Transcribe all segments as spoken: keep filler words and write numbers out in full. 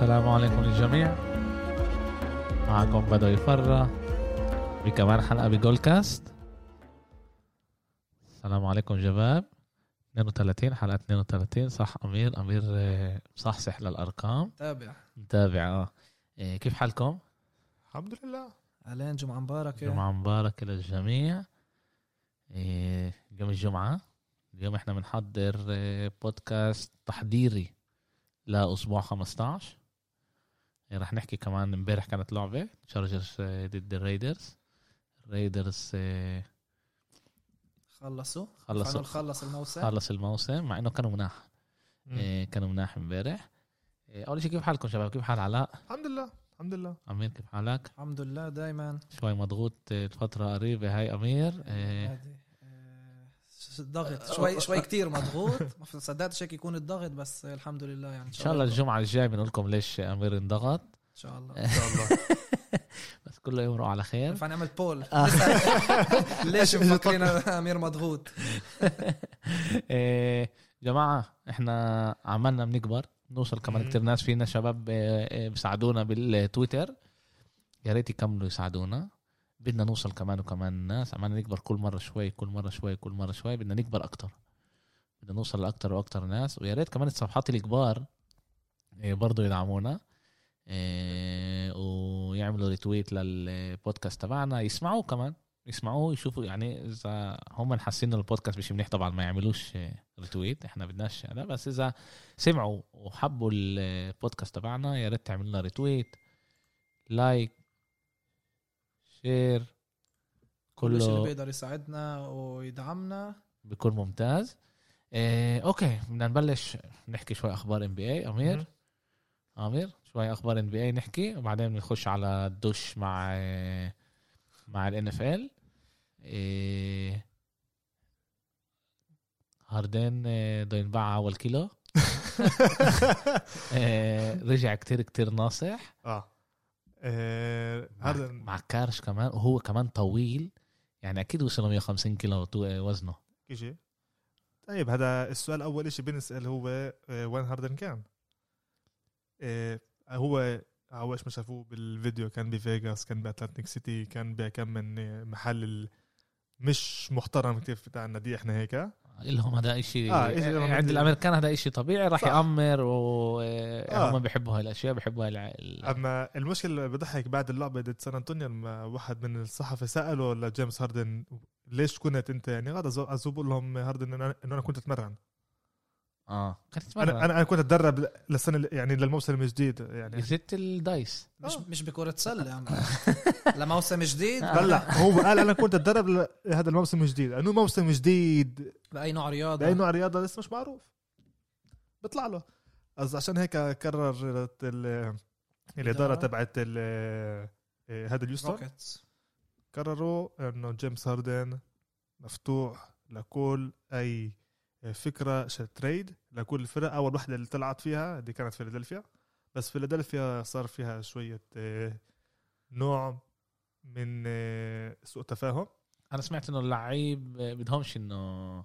السلام عليكم للجميع. معكم بدو يفرة بكمان حلقة بجول كاست. السلام عليكم شباب. اثنين وثلاثين حلقة اثنين وثلاثين صح أمير أمير صحصح للأرقام. تابع تابع اه كيف حالكم؟ الحمد لله. أهلين، جمعة مباركة. جمعة مباركة للجميع. اه يوم الجمعة اليوم احنا بنحضر بودكاست تحضيري لأسبوع خمسة عشر. رح نحكي كمان امبارح كانت لعبة تشارجرز ضد الريدرز. الريدرز خلصوا خلصوا خلص الموسم خلص الموسم مع انه كانوا مناح م. كانوا مناح امبارح. اول شيء كيف حالكم شباب؟ كيف حال علاء؟ الحمد لله الحمد لله. أمير كيف حالك؟ الحمد لله. دائما شوي مضغوط الفترة قريبة هاي أمير. ضغط شوي شوي كتير مضغوط، ما صدقت شيك يكون الضغط، بس الحمد لله يعني. إن شاء الله الجمعة الجاية بنقول لكم ليش أمير انضغط. إن شاء الله إن شاء الله. بس كله يمرق على خير. فنعمل بول ليش مفكرين أمير مضغوط. جماعة إحنا عملنا بنكبر، نوصل كمان كتير ناس فينا شباب بيساعدونا بالتويتر، يا ريت يكملوا يساعدونا، بدنا نوصل كمان وكمان ناس. عمالنا نكبر كل مرة شوي كل مرة شوي كل مرة شوي، بدنا نكبر أكتر، بدنا نوصل لأكتر وأكتر ناس. ويا ريت كمان الصفحات الكبار برضو يدعمونا ويعملوا ريتويت للبودكاست تبعنا، يسمعوه كمان يسمعوه يشوفوا. يعني إذا هم حاسين البودكاست مش منيح طبعا ما يعملوش ريتويت، إحنا بدناش هذا، بس إذا سمعوا وحبوا البودكاست تبعنا يا ريت تعملنا ريتويت، لايك، شير، كل شيء اللي بيقدر يساعدنا ويدعمنا بيكون ممتاز. إيه، اوكي بدنا نبلش نحكي شوي اخبار ان بي اي. امير م- امير شوي اخبار ان بي اي نحكي، وبعدين بنخش على الدش مع مع الان اف ال. إيه، هاردن بده ينباع اول كيلو. إيه، رجع كتير كتير ناصح. اه هاردن مع كارش كمان، وهو كمان طويل يعني اكيد وصل مية وخمسين كيلو وزنه كيجي. طيب هذا السؤال اول اشي بنسأل هو وين هاردن كان. إيه هو هو ايش ما شافوه بالفيديو، كان بفيغاس، كان باتلانتيك سيتي، كان بكم من محل مش محترم كتير بتاع النادي. احنا هيك لهم هذا اشي آه، إيه عند الامريكان هذا اشي طبيعي راح يأمر، وهم آه. بيحبوا هالاشياء، بيحبوا هال. اما المشكله اللي بضحك بعد اللعبه ضد سان أنطونيو لما واحد من الصحفه ساله لجيمس هاردن ليش كنت انت يعني غاد ازوب لهم هاردن انه انا كنت اتمرن اه كنت اتمرن انا انا كنت اتدرب للسنه يعني للموسم الجديد يعني زدت الدايس آه. مش مش بكره سله لموسم جديد. لا هو قال انا كنت اتدرب هذا الموسم الجديد، انه موسم جديد بأي نوع رياضة بأي نوع رياضة لسه مش معروف بطلع له. عشان هيك قررت الإدارة تبعت هذا اليوستون قرروا أنه جيمس هاردن مفتوح لكل أي فكرة تريد لكل الفرق. أول واحدة اللي طلعت فيها دي كانت فيلادلفيا، بس فيلادلفيا صار فيها شوية نوع من سوء تفاهم. أنا سمعت إنه اللعيب بدهمش إنه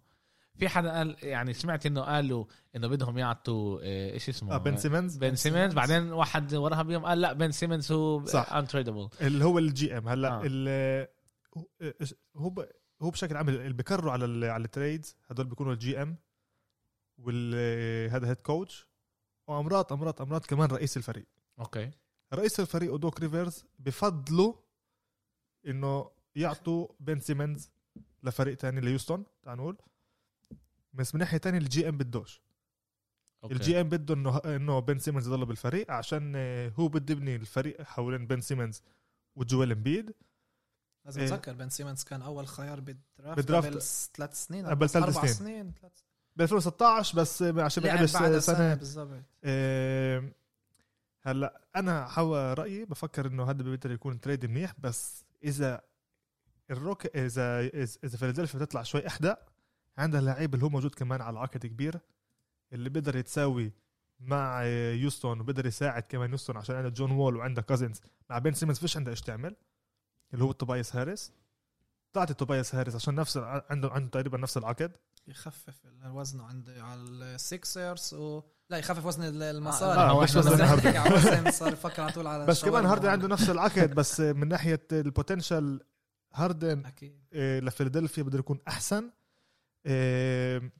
في حدا قال، يعني سمعت إنه قالوا إنه بدهم يعطوا إيش اسمه آه بن سيمنز بن سيمنز بعدين واحد وراها بيوم قال لا بن سيمنز هو انتريدبل اللي هو الجي ام هلا آه. هو هو بشكل عام اللي بيكرروا على ال على التريدز هدول بيكونوا الجي ام والهذا هيد كوتش وأمرات أمرات أمرات كمان رئيس الفريق. أوكي رئيس الفريق ودوك ريفيرز بفضلوا إنه يعطوا بن سيمنز لفريق تاني ليوستون تعنول، بس من ناحية تاني الجي ام بدوش. الجي ام بده انه انه بن سيمنز يضل بالفريق عشان هو بده يبني الفريق حوالين بن سيمنز وجويل امبيد. لازم نتذكر بن سيمنز كان اول خيار بالدرافت قبل ثلاث سنين قبل اربع سنين ب ألفين وستة عشر، بس عشان لعب سنة, سنة بالضبط. إيه هلا انا حوا رايي بفكر انه هذا بيقدر يكون تريد منيح، بس اذا الروك إذا إذا فيلادلفيا بتطلع شوي أحدى عندها لعيب اللي هو موجود كمان على عقد كبير اللي بيقدر يتساوي مع يوستون وبيقدر يساعد كمان يوستون عشان عنده جون وول وعنده كازنز. مع بين سيمنز فيش عنده إيش تعمل اللي هو توبايس هاريس. تعطي توبايس هاريس عشان نفس عنده عنده تقريبا نفس العقد يخفف الوزن عند على السيكسرز و... لا يخفف وزن المصاري آه، بس وزن هاردن صار يفكر على طول على بس كمان هاردن عنده نفس العقد بس من ناحيه البوتنشال هاردن إيه لفيلادلفيا بده يكون احسن إيه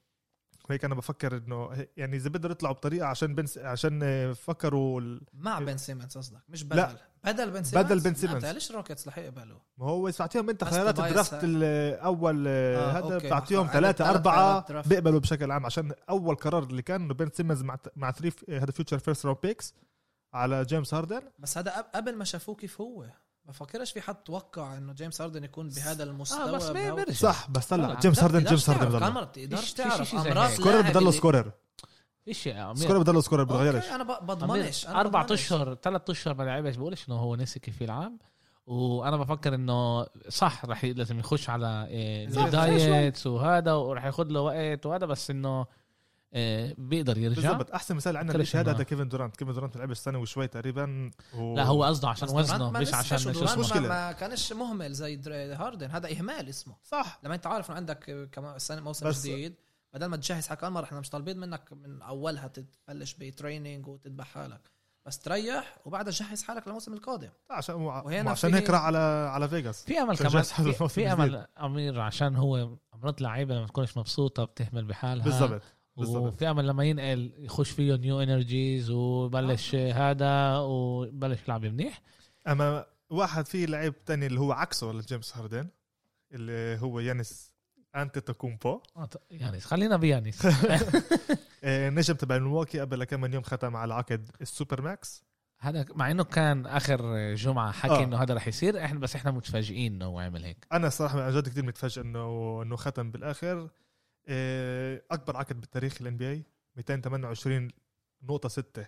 هيك انا بفكر انه يعني اذا بده يطلعوا بطريقه عشان بنس عشان فكروا ال... مع بن سيمنز قصدك مش بدل لا. بدل بن سيمنز بدل بن سيمنز انت ليش روكيتس لحق باله ما هو ساعتهم انت خيارات الدرافت الاول آه، هذا بتعطيهم ثلاثة أربعة بيقبلوا بشكل عام عشان اول قرار اللي كان انه بن سيمنز مع مع ثري هذا فيوتشر فيرست راوند بيكس على جيمس هاردن بس هذا قبل ما شافوه كيف هو ما فكرش في حد توقع انه جيمس هاردن يكون بهذا المستوى آه بس بهو... صح بس طلع آه. جيمس هاردن جيمس هاردن بضل ما بتقدرش تعرف سكورر بضل سكورر ايش يا عمير سكورر بضل سكورر بتغيرش انا بضمنش اربع اشهر ثلاث اشهر ما لعبش بقولش انه هو نسي كيف يلعب وانا بفكر انه صح رح لازم يخش على الدايت وهذا ورح ياخذ له وقت وهذا بس انه بيقدر يرجع بالضبط احسن مثال عندنا الشهاده هذا كيفن دورانت كيفن دورانت لعب السنه وشوي تقريبا و... لا هو قصده عشان وزنه مش عشان شو اسمه ما كانش مهمل زي هاردن هذا اهمال اسمه صح لما انت عارف انه عندك كمان السنه موسم جديد بدل ما تجهز حكى ما رحنا مش طالبين منك من اولها تبلش بتريننج وتذبح حالك بس تريح وبعدها جهز حالك للموسم القادم عشان وهنا عشان نقرا على على فيغاس في امل كمان في امل امير عشان هو امرت لعيبه لما تكونش مبسوطه بتهمل بحالها بالضبط وفي عمل لما ينقل يخش فيه نيو انرجيز وبلش هذا وبلش يلعب منيح اما واحد فيه لعيب تاني اللي هو عكسه لجيمس هاردن اللي هو يانس أنتيتوكومبو يانس خلينا بيانس النجم تبع ملواكي قبل كم يوم ختم على عقد السوبر ماكس هذا مع انه كان اخر جمعه حكي آه. انه هذا رح يصير احنا بس احنا متفاجئين انه يعمل هيك انا صراحه عن جد كثير متفاجئ انه انه ختم بالاخر أكبر عقد بالتاريخ ال إن بي إيه مئتين وثمانية وعشرين نقطة ستة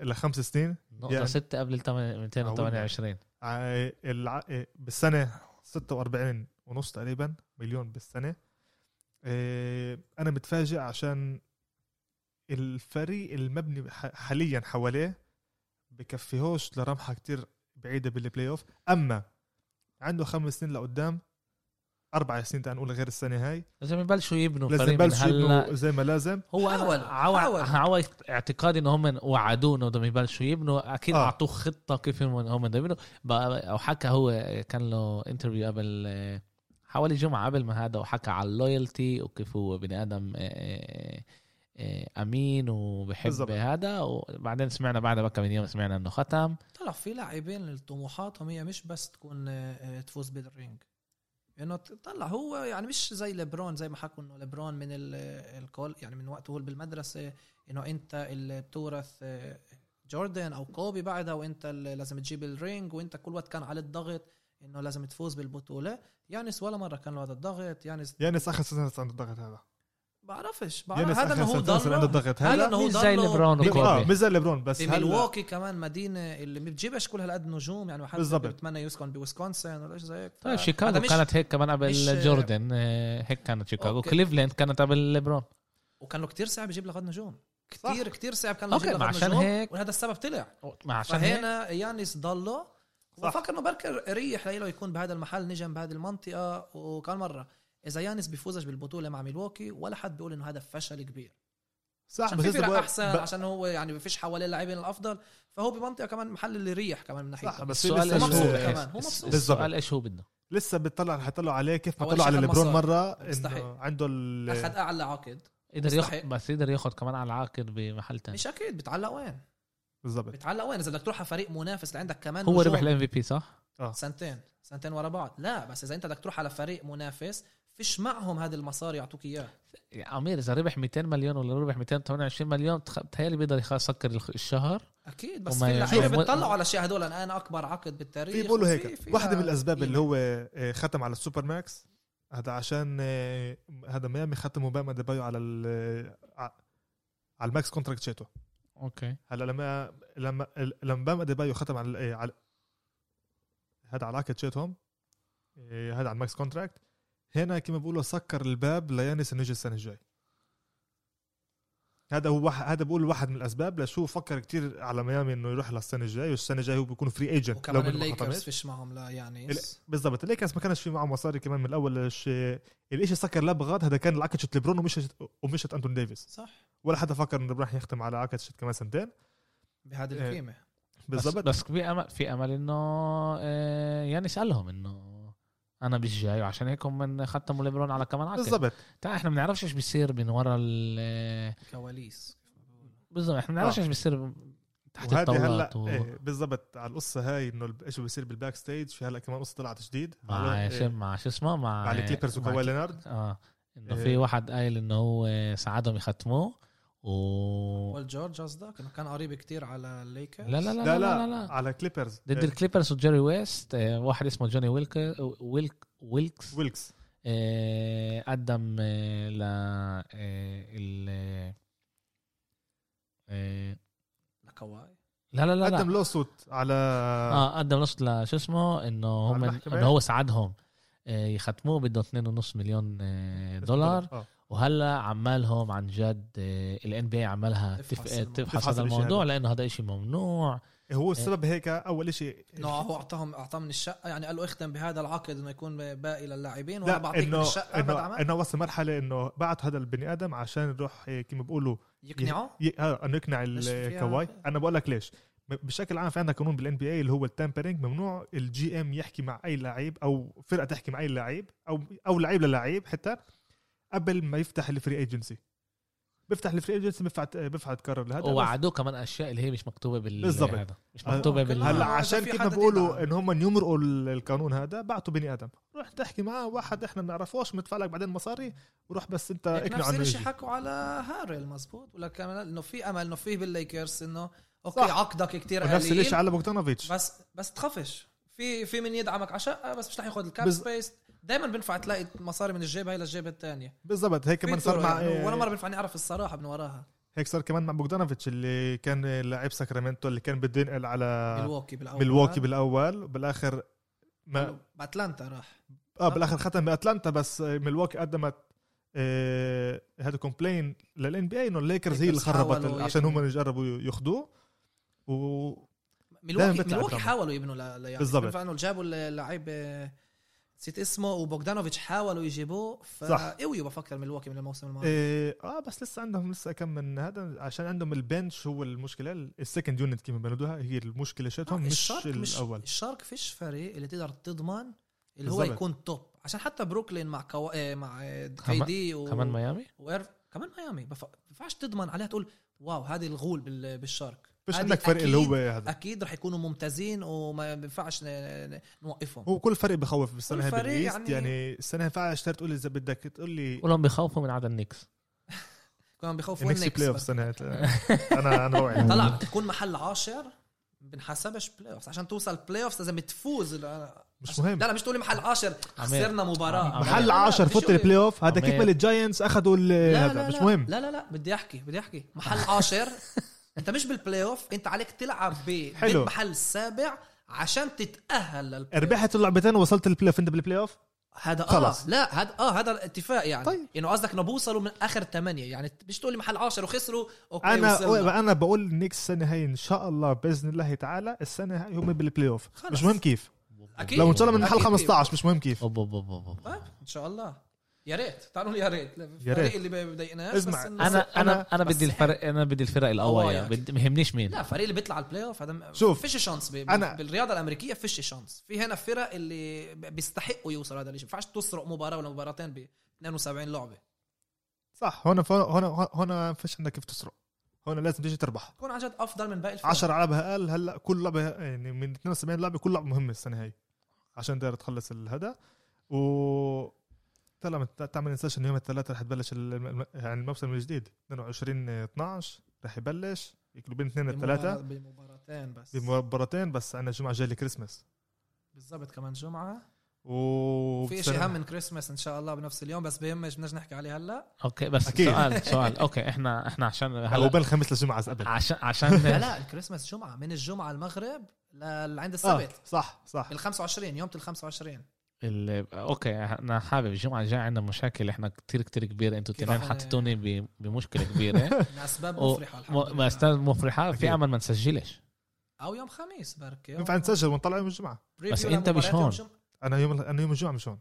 لخمس سنين نقطة ستة قبل مئتين وثمانية وعشرين بالسنة ستة وأربعين ونص تقريبا مليون بالسنة أنا متفاجئ عشان الفريق المبني حاليا حواليه بكفيهوش لرمحة كتير بعيدة بالبلاي أوف أما عنده خمس سنين لقدام أربع سنين تاع نقول غير السنة هاي لازم يبلشوا يبنوا فريق لازم يبلشوا يبنوا زي ما لازم هو عاوي اعتقادي إن هم وعدونا بدهم يبلشوا يبنوا أكيد آه. أعطوه خطة كيف هم بدهم يبنوا أو حكى هو كان له انترفيو قبل حوالي جمعة قبل ما هذا وحكى على اللويالتي وكيف هو بني آدم أمين وبحب هذا وبعدين سمعنا بعد بقى من يوم سمعنا إنه ختم طلع في لاعبين الطموحاتهم هي مش بس تكون تفوز بالرينج يعني طلع هو يعني مش زي ليبرون زي ما حكوا انه ليبرون من الكول يعني من وقته بالمدرسه انه انت اللي بتورث جوردن او كوبي بعدها وانت لازم تجيب الرينج وانت كل وقت كان على الضغط انه لازم تفوز بالبطوله يانس ولا مره كان له هذا الضغط يانس يانس اخر سنه عنده الضغط هذا بعرفش بعرف هذا انه هو ضغط هذا انه هو زي ليبرون وكوبي مش زي ليبرون بس ميلواكي كمان مدينه اللي ما بتجيبش كل هالقد نجوم يعني واحد بتمنى يسكن بويسكونسن ولا شيء زي هيك طيب شيكاغو كانت هيك كمان قبل جوردن هيك كانت شيكاغو كليفلاند كانت قبل ليبرون وكان له كتير صعب يجيب لقد نجوم كتير كتير صعب كان يجيب لقد نجوم وهذا السبب طلع عشان هنا يانس ضله وفكر انه بركه ريح له يكون بهذا المحل نجم بهذه المنطقه وكان مره إذا يانس بيفوزش بالبطولة مع ميلواكي ولا حد بيقول إنه هذا فشل كبير صح عشان بس هو أحسن ب... عشان هو يعني بفيش حواليه اللاعبين الأفضل فهو بمنطقة كمان محل اللي ريح كمان من ناحية بس السؤال إيش هو السؤال إيش هو بدنا لسه بيطلع هيطلعوا عليه كيف ما طلعوا على ليبرون مرة عنده ال... أخذ أعلى عقد يقدر ياخد بس يقدر ياخد كمان على عقد بمحل تاني مش أكيد بتعلق وين بالضبط بتعلق وين إذا بدك تروح على فريق منافس لعندك كمان هو ربح ال إم في بي صح سنتين سنتين ورا بعض لا بس إذا أنت بدك تروح على فريق منافس فيش معهم هذا المصاري يعطوك إياه يا أمير إذا ربح مئتين مليون ولا ربح مئتين وثمانية وعشرين مليون بتهيألي بيقدر يسكر الشهر أكيد بس في بتطلعوا على شيء هدول أنا أكبر عقد بالتاريخ في بيقولوا هيك واحدة من الأسباب إيه. اللي هو ختم على السوبر ماكس هذا عشان هذا ميامي ختموا باما دبايو على على الماكس كونتراكت شيتو أوكي هلا لما لما لما باما دبايو ختم على على هذا على عقد شيتهم هذا على الماكس كونتراكت هنا كما بقولوا سكر الباب ليانس انه يجي السنه الجاي هذا هو واحد، هذا بقول واحد من الاسباب لشو فكر كتير على ميامي انه يروح للسنه الجايه، والسنه الجايه هو بيكون فري ايجنت. وكمان الليكرز فيش معهم لا يعني بالضبط، الليكرز ما كانش في معهم مصاري كمان من الاول. الشيء الاشي سكر لبغاد هذا كان العقد شت ليبرون ومشت ومشت انتون ديفيس صح، ولا حدا فكر انه راح يختم على عقد شت كمان سنتين بهذه القيمه بالضبط. بس في امل، في امل انه يعني سالهم انه انا مش جاي، وعشان هيك هم ختموا ليبرون على كمان عقد بالضبط. تاع احنا ما بنعرفش ايش بيصير من ورا الكواليس بالضبط، احنا ما بنعرفش ايش بيصير تحت الطاولات و... إيه بالضبط على القصه هاي انه ايش بيصير بالباك ستيج. في هلا كمان قصه طلعت جديد مع شو مع شو اسمه مع الكليبرز وكواي لينارد، اه انه في واحد قايل انه هو ساعدهم يختموه والجورج قصدك انه كان قريب كتير على الليكرز. لا لا لا, لا, لا, لا, لا, لا. على كليبرز ضد الكليبرز وجيري ويست، واحد اسمه جوني ويلك ويلك ويلكس ويلكس قدم ل ال لكواي لا لا لا قدم لوصوت على اه قدم لوصوت لشو اسمه انه هم انه هو ساعدهم يختموه بده اثنين ونص مليون دولار آه. وهلا عمالهم عن جد ال إن بي إيه عمالها تفحص هذا الموضوع لأنه هذا إشي ممنوع. هو السبب هيك أول إشي إنه هو أعطاهم أعطاه من الشقة، يعني قالوا اختم بهذا العقد إنه يكون باقي للاعبين وأنا بعطيك من الشقة. إنه إنه وصل مرحلة إنه بعت هذا البني آدم عشان يروح كيما بيقولوا يقنعه اه إنه يقنع الكواي. أنا بقول لك ليش بشكل عام في عندنا قانون بالإن بي إيه اللي هو التامبرينج، ممنوع الجي إم يحكي مع أي لاعب أو فرقة تحكي مع أي لاعب أو أو لاعب للاعب حتى قبل ما يفتح الفري ايجنسي. بيفتح الفري ايجنسي بينفع بينفع تكرر لهذا، ووعدوه كمان اشياء اللي هي مش مكتوبه بال مش مكتوبه بال هلا عشان كده بيقولوا ان هم يمرقوا القانون هذا. بعتوا بني ادم روح تحكي معاه واحد احنا ما نعرفوش مدفع لك بعدين مصاري وروح بس انت اقنعه. نفس الشيء حكوا على هارل مزبوط، ولا كمان انه في امل انه في بالليكرز انه اوكي صح. عقدك كتير قليل، نفس الشيء على بوغدانوفيتش بس بس تخافش في في من يدعمك عشاء بس مش رح ياخذ الكاب سبيس. دايما بنفع تلاقي مصاري من الجيب هاي للجيب الثانيه بالضبط. هيك كمان صار مع يعني ولا مره بنفع نعرف الصراحه من وراها. هيك صار كمان مع بوغدانوفيتش اللي كان لاعب ساكرامنتو اللي كان بده ينقل على ملواكي بالاول ملواكي بالاول بالاخر ما باتلانتا راح اه بالاخر ختم باتلانتا. بس ملواكي قدمت آه هذا كومبلين للان بي اي انه الليكرز هي اللي خربت عشان هم يجربوا ياخذوه. و ملواكي حاولوا يبنوا ل يعني فانه جابوا اللاعب نسيت اسمه وبوغدانوفيتش حاولوا يجيبوه فاويو بفكر ملواكي من الموسم الماضي إيه اه بس لسه عندهم لسه كم من هذا عشان عندهم البنش هو المشكله. السكند يونت كيما بنودوها هي المشكله شتهم آه مش الاول. الشرق فيش فريق اللي تقدر تضمن اللي هو يكون توب عشان حتى بروكلين مع كوا... مع كايدي و... كمان ميامي وإرف... كمان ميامي بف... بفعش تضمن عليها تقول واو هذه الغول بال... بالشرق مش عندك فريق اللي هو هذا اكيد رح يكونوا ممتازين وما ينفعش نوقفهم. وكل فريق بخوف بالسنه هاي يعني, يعني السنه هاي اشترت تقول لي اذا بدك تقول لي كلهم بخوفوا من عدم النكس كلهم بخوفوا من النكس السنه انا انا وعد طلع بتكون محل عاشر بنحسبش بلاي اوف عشان توصل بلاي اوف لازم تفوز. مش مهم لا مش تقولي محل عاشر خسرنا مباراه محل عاشر فوت البلاي اوف هذا كيف الجاينتس اخذوا هذا مش مهم. لا لا لا بدي احكي بدي احكي محل عاشر انت مش بالبلاي اوف انت عليك تلعب بالمحل السابع عشان تتاهل للبلاي. ربحت اللعبتين ووصلت للبلاي اوف انت بالبلاي اوف هذا اه لا هذا اه هذا الاتفاق يعني طيب. انه قصدك انه بوصلوا من اخر ثمانية يعني مش تقول لي محل عشرة وخسروا اوكي. انا وصلنا. انا بقول النكس السنه هاي ان شاء الله باذن الله تعالى السنه هاي هم بالبلاي اوف مش مهم كيف أكيد. لو وصلنا من محل خمسة عشر مش مهم كيف أوب أوب أوب أوب. أه؟ ان شاء الله يا ريت تعالوا لي يا ريت الفريق اللي بدايناه بس انا انا انا بدي الفرق انا بدي الفرق القويه بدي ما يهمنيش مين لا فريق اللي بيطلع على البلاي اوف هذا فيش شانس بالرياضه الامريكيه فيش شانس في هنا فرق اللي بيستحقوا يوصلوا هذا الشيء. ما ينفعش تسرق مباراه ولا مباراتين ب اثنين وسبعين لعبه صح. هنا هنا هنا فيش عندك كيف تسرق هنا لازم تيجي تربح تكون عن جد افضل من باقي الفرق. عشرة لعبها قال هلا كل لعبه يعني من اثنين وسبعين لعبه كل لعبه مهمه السنه هاي عشان داير تخلص الهدف و طلع تعمل ننساش إنه يوم الثلاثاء رح تبلش الم... يعني الموسم الجديد اثنين وعشرين اثنا عشر رح يبلش يكلوا بين اثنين الثلاثاء بمباراتين بس بمباراتين بس أنا جمعة جاي لكريسماس بالضبط كمان جمعة و... في شيء هم من كريسماس إن شاء الله بنفس اليوم بس بهمش بدناش نحكي عليه هلا أوكي بس أكيد. سؤال سؤال أوكي إحنا إحنا عشان هلا بين الخميس للجمعة قبل عشان عشان لا الكريسماس جمعة من الجمعة المغرب لعند السبت آه. صح صح الخمسة وعشرين يوم الخمسة وعشرين اوكي انا حابب الجمعه الجايه عندنا مشاكل احنا كتير كتير كبيره, انتوا تنين حطيتوني بمشكله كبيره اسباب مفرحه الحمد لله, اسباب مفرحه في امل ما نسجلش او يوم خميس بركي ينفع نسجل ونطلع يوم الجمعه, بس انت مش هون انا يوم انا يوم الجمعه مش هون.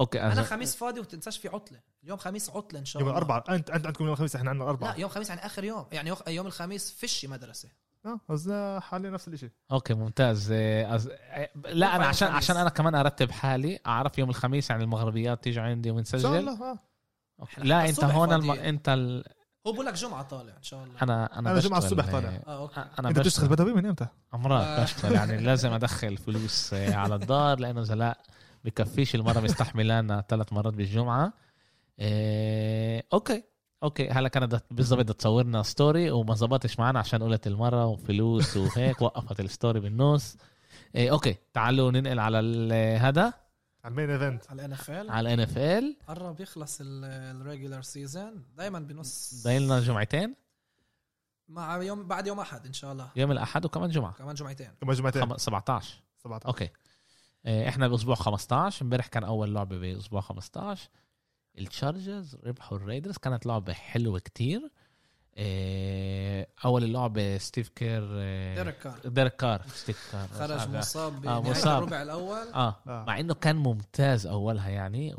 اوكي انا, أنا خميس فاضي وتنساش في عطله, يوم خميس عطله ان شاء الله يوم الاربعاء. انت عندكم يوم الخميس, احنا عندنا الاربعاء. لا يوم خميس عن اخر يوم, يعني يوم الخميس فيش مدرسه. اه قصدي حالي نفس الشيء. اوكي ممتاز. أز... لا انا عشان عشان انا كمان ارتب حالي, اعرف يوم الخميس عن المغربيات تيجي عندي ونسجل. اه لا انت هون الم... انت ال... هو بقول لك جمعه طالع ان شاء الله. انا انا, أنا جمعه الصبح طالع. آه اوكي انا بدي اشتغل بدوي من امتى امراض بشتغل, يعني لازم ادخل فلوس على الدار لانه زلاء بكفيش المره مستحملانا ثلاث مرات بالجمعه. إيه... اوكي اوكي هلا كانت بالضبط تصورنا ستوري وما زبطش معنا عشان قلت المره وفلوس وهيك وقفت الستوري بالنص. إيه اوكي تعالوا ننقل على هذا على المين ايفنت على ان اف ال. على ان اف ال قرب يخلص الريجولار سيزون, دائما بنص ضايلنا جمعتين مع يوم بعد يوم احد ان شاء الله, يوم الاحد وكمان جمعه, كمان جمعتين كمان جمعتين خم... سبعتاشر سبعتاشر. اوكي إيه احنا باسبوع خمستاشر. امبارح كان اول لعبه باسبوع خمستاشر, التشارجرز ربحوا الريدرز, كانت لعبة حلوة كتير. أول اللعبة ستيف كير ديريك كار ديريك كار ستيف كار خرج مصاب بنهاية الربع الأول, آه. آه. مع إنه كان ممتاز أولها يعني,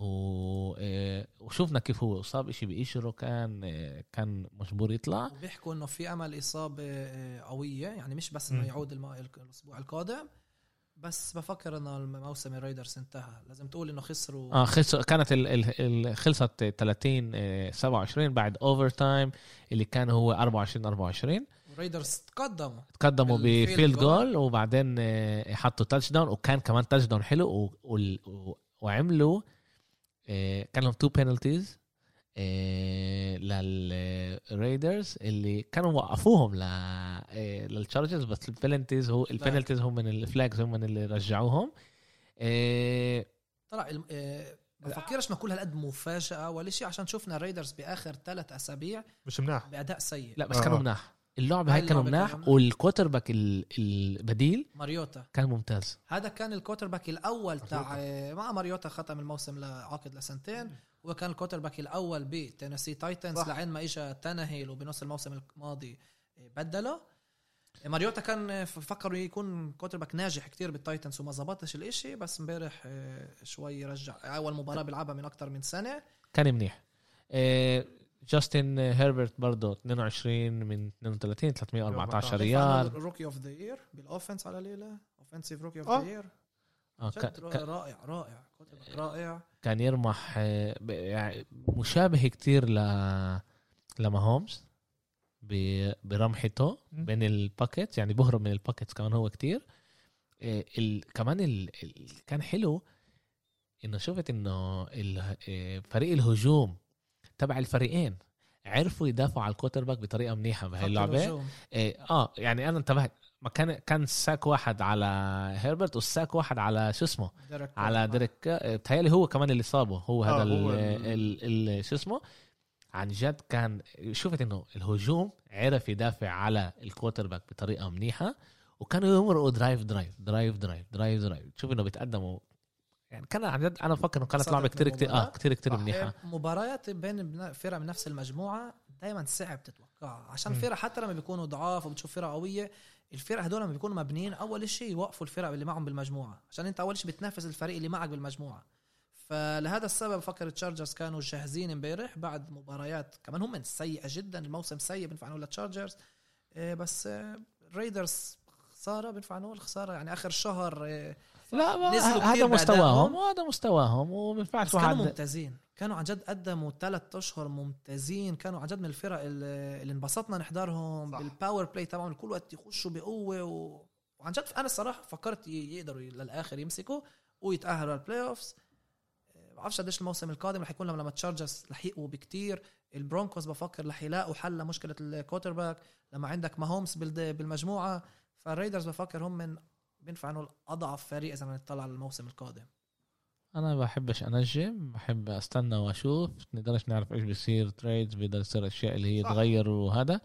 وشوفنا كيف هو أصاب إشي بإشره, كان كان مجبور يطلع. بيحكوا إنه في أمل إصابة قوية, يعني مش بس إنه يعود الأسبوع القادم, بس بفكر إنه الموسم الريدرز انتهى. لازم تقول إنه خسروا آه خسر كانت ال خلصت ثلاثين سبعة وعشرين بعد أوفر تايم اللي كان هو أربعة وعشرين أربعة وعشرين. الريدرز تقدموا تقدموا بفيلد جول وبعدين حطوا تاتش داون, وكان كمان تاتش داون حلو, وعملوا كان لهم تو بينالتيز للريدرز اللي كانوا وقفوهم للتشارجرز, بس البينالتيز هو البينالتيز هم من الفلاجز هم من اللي رجعوهم. طلع ما فكرش انه كل هالقد مفاجاه ولا شيء, عشان شفنا الريدرز باخر ثلاث اسابيع مش مناح باداء سيء. لا بس آه. كانوا مناح اللعبه هاي, كانوا مناح, والكوتر باك البديل ماريوتا كان ممتاز. هذا كان الكوتر باك الاول تاع مع ماريوتا, ختم الموسم لعقد لسنتين, وكان الكوتر باك الأول بتينيسي تايتنز لعين ما إجا تنهيل وبنص الموسم الماضي بدله. ماريوتا كان فكروا يكون كوتر باك ناجح كتير بالتايتنز وما زبطش الإشي, بس مبارح شوي رجع. أول مباراة بلعبها من أكتر من سنة كان منيح. جاستن هيربرت برضو اثنين وعشرين من اثنين وثلاثين ثلاثمية وأربعتاشر ريال, روكي أوف ذا يير بالأوفنس على ليلة, أوفنسيف روكي أوف ذا يير. آه ك... رائع رائع رائع, كان يرمح يعني مشابه كتير ل لما هومز ب... برمحته بين الباكيت, يعني بهرب من الباكيت كمان هو كتير. ال... كمان ال... ال... كان حلو انه شفت انه ال... فريق الهجوم تبع الفريقين عرفوا يدافعوا على الكوتر باك بطريقه منيحه بهاي اللعبه. اه يعني انا انتبهت, ما كان كان ساك واحد على هيربرت والساك واحد على شو اسمه ديريك على ديريك, بتهيألي هو كمان اللي صابه هو هذا ال شو اسمه. عن جد كان شفت انه الهجوم عرف يدافع على الكوتر باك بطريقه منيحه, وكانوا يمرقوا درايف درايف درايف درايف درايف درايف, شوف انه بيتقدموا. يعني كان عن جد انا بفكر انه كانت لعبه كتير كتير اه كتير كتير منيحه. مباريات بين فرق من نفس المجموعه دائما صعب تتوقع, عشان فرق حتى لما بيكونوا ضعاف وبتشوف فرق قويه, الفرق هدول لما بيكونوا مبنيين اول شيء يوقفوا الفرق اللي معهم بالمجموعه, عشان انت اول شيء بتنافس الفريق اللي معك بالمجموعه. فلهذا السبب فكر التشارجرز كانوا جاهزين امبارح بعد مباريات كمان هم سيئه جدا, الموسم سيء بنفع نقول للتشارجرز, بس الريدرز خساره بنفع نقول خساره, يعني اخر شهر لا هذا مستواهم وهذا مستواهم وبنفعش. كانوا ممتازين, كانوا عن جد قدموا ثلاث أشهر ممتازين, كانوا عن جد من الفرق اللي انبسطنا نحضرهم بالباور بلاي تبعهم, كل وقت يخشوا بقوة و... وعن جد أنا الصراحة فكرت يقدروا للآخر يمسكوا ويتأهلوا للبلاي أوفز. بعرفش قديش الموسم القادم رح يكون لما لما تشارجرز رح يقوا بكتير. البرونكوز بفكر رح يلاقوا حل مشكلة الكوتر باك لما عندك ماهومس بالمجموعة. فالريدرز بفكر هم من بينفع انه اضعف فريق اذا بنطلع على الموسم القادم. انا بحبش انجم, بحب استنى واشوف, نقدرش نعرف ايش بيصير, تريدز بيقدر يصير اشياء اللي هي تغير, وهذا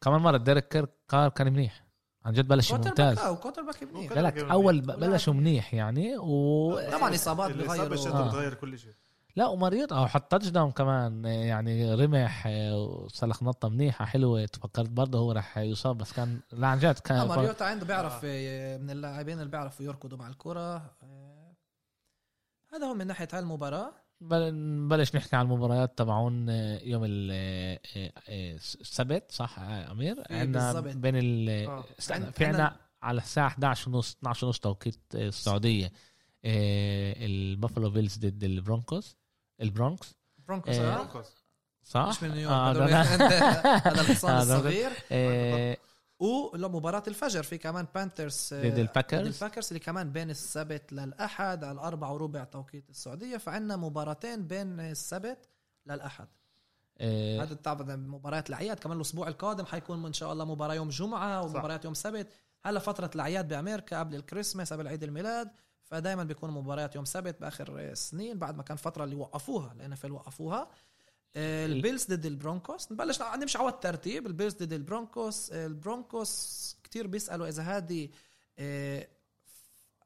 كمان مره ديريك كار كان منيح عن جد بلش ممتاز. اه وكوتر باك منيح. لا لا اول بلش منيح يعني و طبعا اصابات بتغير بتغير كل شيء. لا ومريض او حط تاتش داون كمان يعني رمح وسلخ نطه منيحه حلوه. تفكرت برضه هو راح يصاب بس كان لا عن جد كان مريض عنده بيعرف آه. من اللاعبين اللي بيعرفوا يركضوا مع الكره. هذا هو من ناحيه هالمباراه. بلش نحكي عن المباريات تبعون يوم السبت صح أمير؟ عنا بين ال في عنا على الساعة احدعش ونص اثنعش ونص توقيت السعودية البافلو بيلز ضد البرونكوس البرونكس برونكوس صح؟ مش من نيويورك هذا الحصان الصغير. ولمباراة الفجر في كمان بانترز ضد الباكرز اللي كمان بين السبت للأحد على الأربعة وربع توقيت السعودية. فعنا مباراتين بين السبت للأحد. إيه هذا طبعا مباريات الأعياد كمان الأسبوع القادم حيكون إن شاء الله مباراة يوم جمعة ومباراة يوم سبت. هلا فترة الأعياد بأمريكا قبل الكريسماس قبل عيد الميلاد فدايما بيكون مباريات يوم سبت بآخر سنين بعد ما كان فترة اللي وقفوها لأن في وقفوها البيلز ضد البرونكوس. نبلش نمشي على الترتيب. البيلز ضد البرونكوس. البرونكوس كتير بيسألوا إذا هذه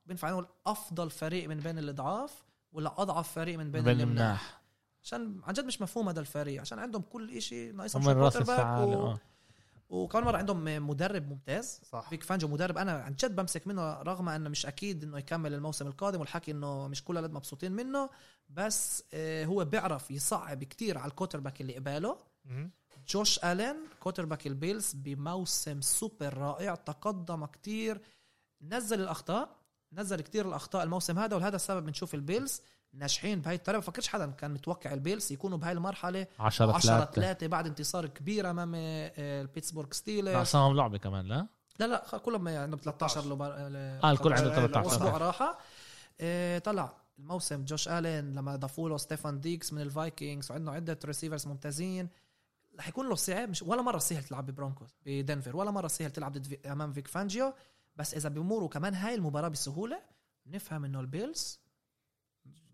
بنفع نقول أفضل فريق من بين الضعاف ولا أضعف فريق من بين المناح عشان عن جد مش مفهوم هذا الفريق عشان عندهم كل إشي ناقصهم كوترباك و... وكمان مرة عندهم مدرب ممتاز صح. فيك فانجو مدرب أنا عن جد بمسك منه رغم أنه مش أكيد أنه يكمل الموسم القادم والحكي أنه مش كل الأولاد مبسوطين منه بس هو بيعرف يصعب كتير على الكوترباك اللي قباله. جوش ألين كوترباك البيلز بموسم سوبر رائع تقدم كتير نزل الأخطاء نزل كتير الأخطاء الموسم هذا وهذا السبب بنشوف البيلز ناجحين بهاي الطريقة. فكرش حدا كان متوقع البيلز يكونوا بهاي المرحلة عشرة ثلاثة بعد انتصار كبير أمام البيتسبورغ ستيلرز. عصاهم لعبة كمان لا لا لا كلهم عندهم ثلاثة عشر لبار... آه الكل عنده ثلاثة عشر أسبوع راحة. آه طلع الموسم جوش ألين لما ضافوا له ستيفان ديكس من الفايكينجز وعنده عدة ريسيفرز ممتازين رح يكون له صعب. مش ولا مرة سهل تلعب ببرونكوس بدنفر ولا مرة سهل تلعب أمام فيك فانجيو بس إذا بيمروا كمان هاي المباراة بسهولة نفهم إنه البيلز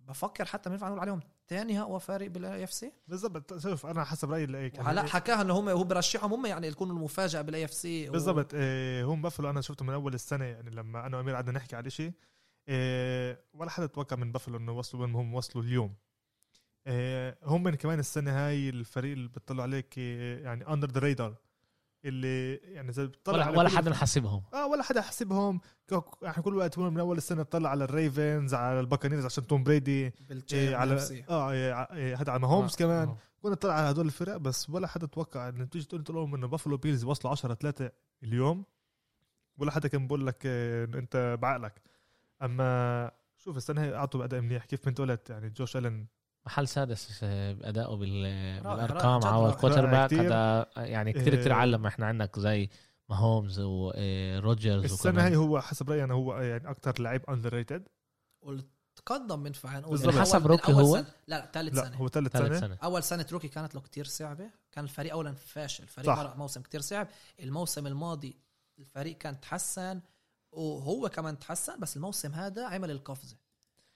بفكر حتى منفع نقول عليهم تاني هو فريق بالاي اف سي بالضبط. شوف انا حسب رايي الاي كان هلا حكاها انه هم هو برشحهم هم يعني يكونوا المفاجاه بالاي اف سي بالضبط. إيه هم بافلو انا شفته من اول السنه يعني لما انا وامير قعدنا نحكي على شيء إيه ولا حدا توقع من بافلو انه وصلوا وين هم وصلوا اليوم. إيه هم من كمان السنه هاي الفريق اللي بتطلع عليك يعني اندر ذا رادار اللي يعني زي بتطلع ولا, ولا حدا حاسبهم اه ولا حدا حاسبهم احنا كل وقت من اول السنه بتطلع على الريفنز على الباكانيرز عشان توم بريدي إيه على اه هذا على هومز كمان أوه. كنا نطلع على هدول الفرق بس ولا حدا توقع ان بتيجي تقول لهم انه بافلو بيلز وصلوا عشرة ثلاثة اليوم ولا حدا كان بقول لك إن انت بعقلك. اما شوف السنه اعطوا اداء منيح كيف انت قلت يعني جوش ألين محل سادس بأداؤه بالأرقام على الكوترباك هذا يعني كتير كتير علم. احنا عندك زي ماهومز وروجرز السنة هاي هو حسب رأيي أنا هو يعني أكتر لاعب underrated والتقدم من فعلا حسب روكي هو سنة. لا ثالث سنة هو ثالث سنة. سنة أول سنة روكي كانت له كتير صعبة كان الفريق أولا فاشل الفريق مرق موسم كتير صعب. الموسم الماضي الفريق كان تحسن وهو كمان تحسن بس الموسم هذا عمل القفزة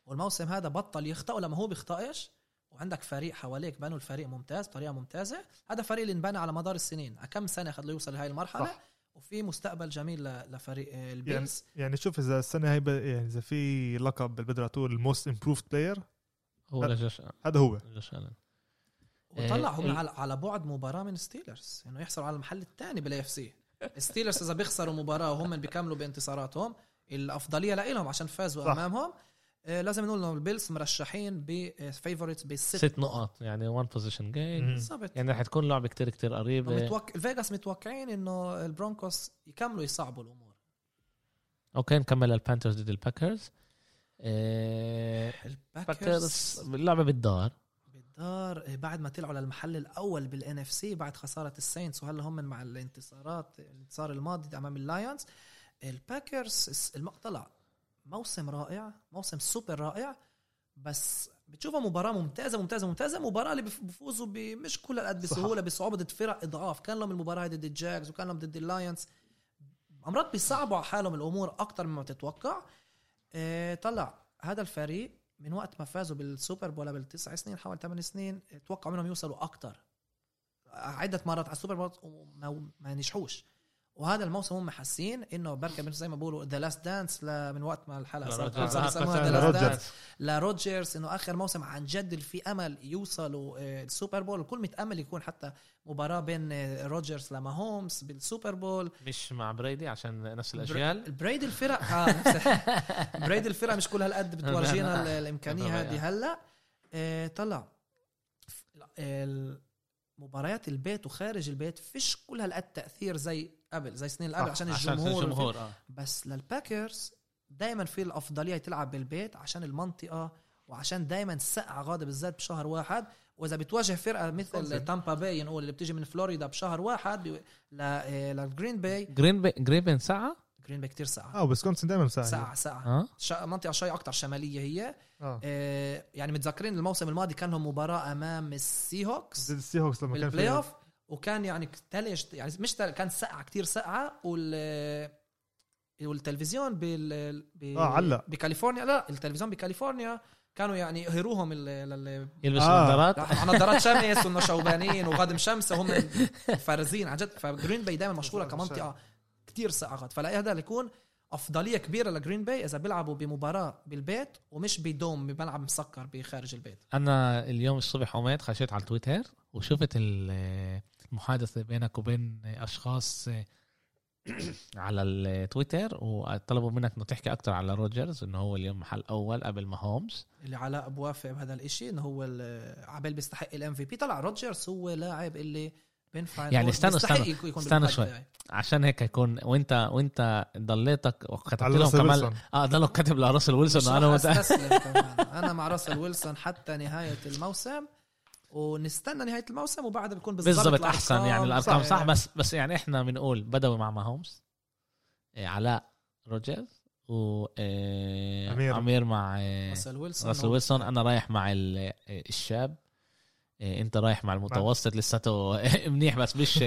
والموسم هذا بطل يخطئ لما هو بيخطئش وعندك فريق حواليك بنوا الفريق ممتاز طريقة ممتازة. هذا فريق اللي انبنى على مدار السنين كم سنة خد له يوصل هاي المرحلة صح. وفي مستقبل جميل لفريق البيلز يعني, يعني شوف إذا السنة هاي يعني إذا في لقب بالبدرة طول الموست امبروفد بلاير هذا هو جوش ألين وطلعهم إيه. على على بعد مباراة من ستيلرز إنه يعني يحصلوا على المحل الثاني بالإي إف سي. ستيلرز إذا بيخسروا مباراة وهم بيكملوا بانتصاراتهم الأفضلية لإلهم عشان فازوا صح. أمامهم لازم نقول إنه البيلز مرشحين بفيفوريتس بست ست نقاط يعني وان بوزيشن جاي يعني رح تكون لعبة كتير كتير قريبة. متوقع فيغاس متوقعين إنه البرونكوس يكملوا يصعبوا الأمور. أوكي نكمل البانترز ضد الباكرز. الباكرز اللعبة بالدار بالدار بعد ما طلعوا للمحل الأول بالإن إف سي بعد خسارة الساينتس وهلا هم مع الانتصارات الانتصار الماضي أمام اللايونز. الباكرز المقطع موسم رائع موسم سوبر رائع بس بتشوفها مباراة ممتازة ممتازة ممتازة مباراة اللي بفوزوا بمش كل قد بسهولة بصعوبة ضد فرق إضعاف. كان لهم المباراة ضد الجاكس وكان لهم ضد اللاينز أمرات بيصعبوا على حالهم الأمور أكتر مما تتوقع. اه طلع هذا الفريق من وقت ما فازوا بالسوبر بولا بالتسع سنين حوالي ثمان سنين توقعوا منهم يوصلوا أكتر عدة مرات على السوبر بولا وما نجحوش وهذا الموسم هم حاسين انه بركه زي ما بقولوا ذا لاست دانس من وقت ما الحلقه لروجرز، انه اخر موسم عن جد في امل يوصلوا السوبر بول، الكل متامل يكون حتى مباراه بين روجرز لما هومز بالسوبر بول، مش مع بريدي عشان نفس الاجيال. بريدي الفرق اه بريدي الفرق مش كل هالقد بتورجينا الامكانيه هذه. هلا طلع مباريات البيت وخارج البيت فيش كل هالقد تاثير زي قبل زي سنين قبل عشان الجمهور, الجمهور آه. بس للباكرز دائما في الافضليه تلعب بالبيت عشان المنطقه وعشان دائما السقعه غاده بالذات بشهر واحد، واذا بتواجه فرقه مثل تامبا باي نقول اللي بتيجي من فلوريدا بشهر واحد للجرين باي جرين باي جرين ساعه جرين باي كتير ساعه اه ويسكونسن دائما ساعه ساعه ساعه أه؟ منطقه شوي اكثر شماليه هي أه. آه يعني متذكرين الموسم الماضي كان لهم مباراه امام السي هوكس ضد السي هوكس لما كان في البلاي اوف، وكان يعني تلج يعني مش تلج كان سقعة كتير سقعة، وال والتلفزيون بال ب... آه بكاليفورنيا لا التلفزيون بكاليفورنيا كانوا يعني هيروهم ال يلبسوا نظارات آه. نظارات شمس وإنه شوبانين وغادم شمس وهم فارزين عن جد. فجرين باي دائما مشهورة كمنطقة كتير سقعة، فلا هذا يكون أفضلية كبيرة لجرين باي إذا بيلعبوا بمباراة بالبيت ومش بدوم بملعب مسكر بخارج البيت. أنا اليوم الصبح قمت خشيت على تويتر وشفت ال محادثة بينك وبين أشخاص على التويتر وطلبوا منك إنه تحكي أكتر على روجرز إنه هو اليوم محل أول قبل ما هومز، اللي علاء بوافق بهذا الإشي إنه هو عبال بيستحق ال إم في بي. طلع روجرز هو لاعب اللي بينفع يعني استنى استنى استنى شوي يعني. عشان هيك يكون وانت وانت ضليتك وكتبت لهم كمان اه ضلوا كاتب لراسل ويلسون أنا أنا مع راسل ويلسون حتى نهاية الموسم ونستنى نهاية الموسم وبعدها بيكون بالضبط أحسن يعني الأرقام صح, صح بس بس يعني إحنا بنقول بدأوا مع ماهومز علاء روجرز وأمير أمير مع راسل ويلسون, راسل ويلسون أنا رايح مع الشاب أنت رايح مع المتوسط لساته منيح بس مش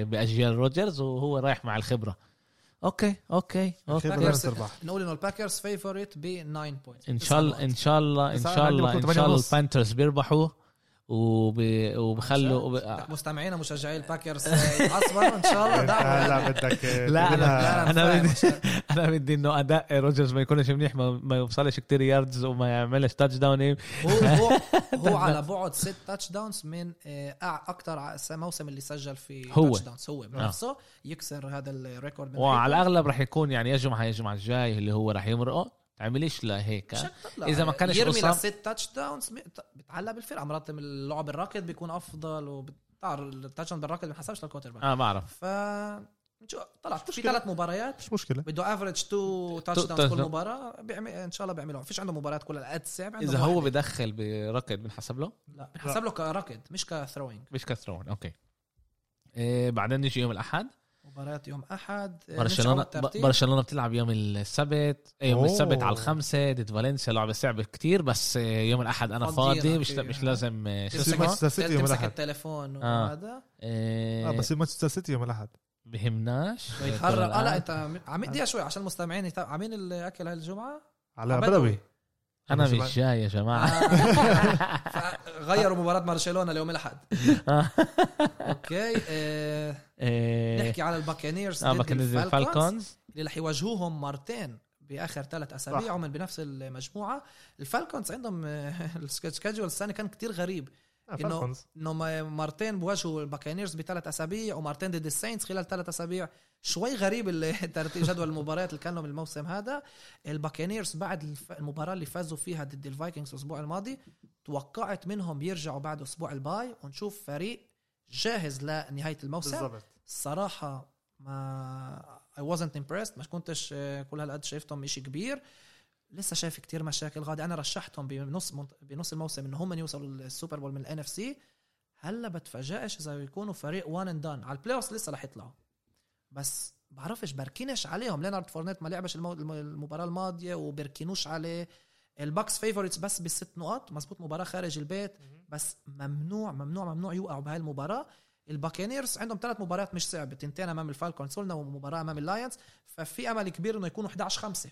بأجيال روجرز وهو رايح مع الخبرة. اوكي اوكي اوكي نقول انه الباكرز فيفوريت ب تسعة بوينت ان شاء الله ان شاء الله ان شاء الله ان شاء الله البانترز بيربحوا وبخلوا مستمعينا مشجعي الباكرز يتعصبوا ان شاء الله. لا بدك لا انا انا بدي انه اداء روجرز ما يكونش منيح ما يوصلش كتير ياردز وما يعملش تاتش داون. هو هو على بعد ست تاتش داونز من اكثر موسم اللي سجل في تاتش داونز هو بنفسه يكسر هذا الريكورد وعلى الاغلب راح يكون يعني يا جماعه يا جماعه الجاي اللي هو راح يمرقه تعمليش لا هيك اذا ما كانش يرمي لها ست تاتش داونز بتعلق بالفرقه مرات من اللعب الراكد بيكون افضل وبتعرف التاتش داون بالراكد ما بنحسبش للكوتر باك اه بعرف ف طلعت في ثلاث مباريات مش مشكله بده افريج تو تاتش داونز كل مباراه بيعمل ان شاء الله بيعملوها. فيش عنده مباريات كل القد سبع اذا هو بدخل بركض بنحسب له لا بنحسب له كركض مش كثروينج مش كثروينج اوكي إيه. بعدين نيجي يوم الاحد مباريات يوم أحد برشلونة برشلونة بتلعب يوم السبت يوم أوه. السبت على الخمسة ضد فالنسيا لعبة صعبة كتير بس يوم الأحد أنا فاضي مش مش لازم تمسك التليفون وهذا آه. آه بس مانشستر سيتي يوم الأحد بهمناش بيتحرر آه لا أنت عمين دقيقة شوي عشان المستمعين عمين الأكل هالجمعة على بدوي أنا مش جاي يا جماعة غيروا مباراة برشلونة اليوم الأحد أوكي نحكي على الباكانيرز ضد الفالكونز اللي رح يواجهوهم مرتين بآخر ثلاث أسابيع من بنفس المجموعة. الفالكونز عندهم السكادجول السنة كان كتير غريب إنه إنه مرتين بواجهوا الباكانيرز بثلاث أسابيع ومرتين ضد الساينز خلال ثلاث أسابيع شوي غريب الترتيب جدول المباريات اللي كان لهم الموسم هذا. الباكانيرز بعد المباراة اللي فازوا فيها ضد الفايكنجز الأسبوع الماضي توقعت منهم يرجعوا بعد أسبوع الباي ونشوف فريق جاهز لنهاية الموسم. الصراحة ما I wasn't impressed ما كنتش كل هالقد شايفتهم إشي كبير لسه شايف كتير مشاكل غادي. أنا رشحتهم بنص بنص الموسم إن هم يوصلوا للسوبر بول من ال إن إف سي هلا بتفاجئش إذا يكونوا فريق وان اند دان على البلاي اوف لسه رح يطلعوا بس بعرفش بركينش عليهم. لينارد فورنيت ما لعبش المباراة الماضية وبركينوش عليه. الباكس فيفوريتس بس بالست نقاط مزبوط مباراة خارج البيت بس ممنوع ممنوع ممنوع يوقعوا بهاي المباراة. الباكانيرز عندهم ثلاث مباريات مش صعبة تنتين أمام الفالكونز ومباراة أمام اللاينز ففي أمل كبير إنه يكونوا إحدى عشر خمسة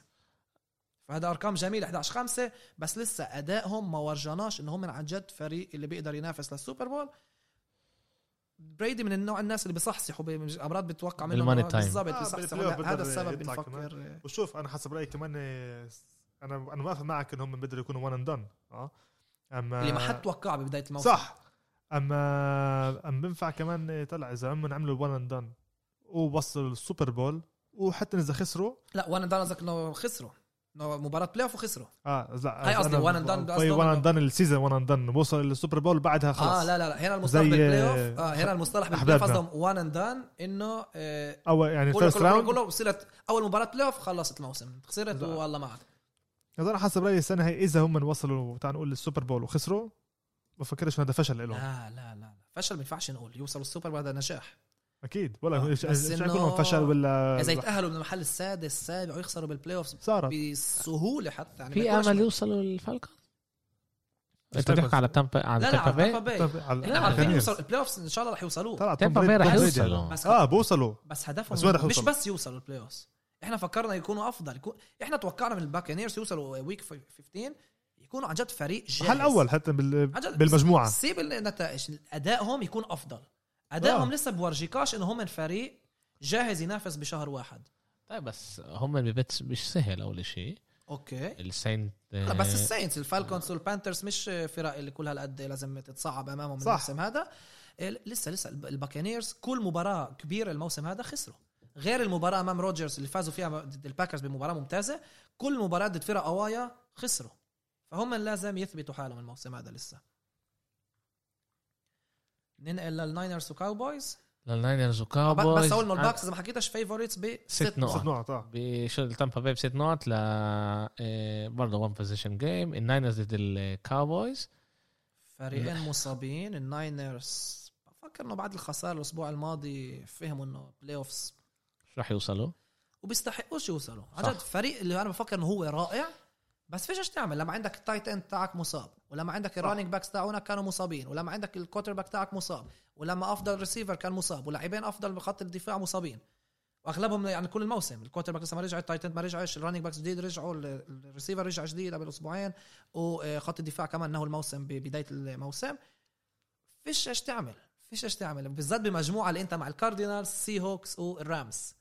فهذا أرقام جميلة إحدى عشر خمسة بس لسه أدائهم ما ورجناش إنهم عن جد فريق اللي بيقدر ينافس للسوبر بول. بريدي من النوع الناس اللي بيصحصحوا بأمراض بتوقع منه بالضبط آه هذا السبب بنفكر. وشوف أنا حسب رأيي كمان أنا أنا ما أفهم معك إنهم بدروا يكونوا one and done آه أما اللي ما حد توقع ببداية الموسم صح أما أم بنفع كمان طلع إذا هم عملوا one and done ووصلوا السوبر بول وحتى إذا خسروا لا one and done أزك إنه خسروا إنه مباراة بلاي أوف وخسروا آه لا هاي أصلي one and done هاي one and done السيزون one and done وصل للسوبر بول بعدها خلاص آه لا لا لا هنا المصطلح بالبلاي أوف آه هنا المصطلح بالبلاي أوف one and done إنه آه أول يعني first round كله وصلت أول مباراة بلاي أوف خلصت الموسم خسرت والله ما عاد أنا حسب رأيي السنة هي إذا هم وصلوا تعال نقول للسوبر بول وخسروا بفكرش هذا فشل لهم لا لا لا فشل ما ينفعش نقول يوصلوا السوبر بول هذا نجاح أكيد ولا مش هيكونوا فشل ولا إذا يتأهلوا من المحل السادس السابع ويخسروا بالبلاي أوفس بسهولة حتى يعني في أمل يوصلوا للفالكونز أنت تحكي على تامبا على تامبا باي إحنا عارفين يوصلوا البلاي أوفس إن شاء الله رح يوصلوا تامبا باي رح يوصلوا آه بوصلوا بس هدفهم مش بس يوصلوا البلاي أوفس احنا فكرنا يكونوا افضل يكون احنا توقعنا من الباكنيرز يوصلوا ويك خمسة عشر يكونوا عن جد فريق جاهز هل اول حتى بال... بالمجموعه سيب النتائج ادائهم يكون افضل ادائهم آه. لسه بورجيكاش انه هم فريق جاهز ينافس بشهر واحد طيب بس هم البيتس مش سهل اول شيء اوكي الساينت لا بس الساينت الفالكونز والبانترز مش فرق اللي كل هالقد لازم تتصعب امامهم الموسم هذا لسه لسه الباكنيرز كل مباراه كبيره الموسم هذا خسروا غير المباراة أمام روجرز اللي فازوا فيها ضد الباكرز بمباراة ممتازة كل مباراة ضد فرق قوايا خسروا فهم لازم يثبتوا حالهم الموسم هذا لسه ننقل للناينرز وكاوبويز للناينرز وكاوبويز بس أول ما الباكس زي ما حكيتش فيفوريتس بست نقط بشل تامبا باي بست نقط ل برضه وان بوزيشن جيم الناينرز ضد الكاوبويز فريقين مصابين الناينرز بفكر إنه بعد الخسارة الأسبوع الماضي فهموا إنه بلاي أوفس راح يوصلوا وبيستحقوش يوصلوا عدد فريق اللي أنا بفكر إنه هو رائع بس فيش إيش تعمل لما عندك التايت إند تاعك مصاب ولما عندك الرانينج باكس تاعونا كانوا مصابين ولما عندك الكوتر باك تاعك مصاب ولما أفضل ريسيفر كان مصاب ولاعبين أفضل بخط الدفاع مصابين وأغلبهم يعني كل الموسم الكوتر باك لسه ما رجع التايت إند ما رجعش الرانينج باكس جديد رجعوا الريسيفر رجع جديد قبل أسبوعين وخط الدفاع كمان نهوا الموسم ببداية الموسم فيش إيش تعمل فيش إيش تعمل بالذات بمجموعة اللي أنت مع الكاردينالز سي هوكس والرامز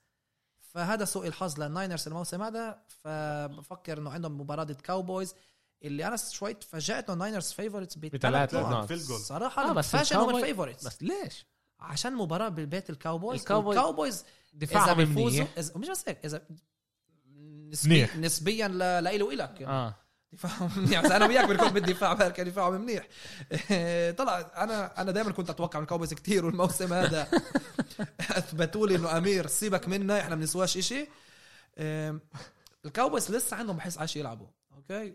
فهذا سوء الحظ للناينرز الموسم هذا فبفكر انه عندهم مباراه ضد كاوبويز اللي انا شويه تفاجات انه الناينرز فيفوريتس بثلاث نقط صراحه آه بس فاجئهم الفيفوريتس بس ليش عشان مباراه بالبيت الكاوبويز الكاوبويز دفاعهم بيفوزوا مش بس هيك اذا نسبي نسبيا لإله وإلك اه دفاعهم منيح انا وياك بنكون بالدفاع كان دفاعهم منيح طلع انا انا دائما كنت اتوقع من الكاوبويز كتير والموسم هذا اثبتوا لي انه امير سيبك منا احنا بنسواش اشي الكاوبويز لسه عندهم بحس عايش يلعبوا اوكي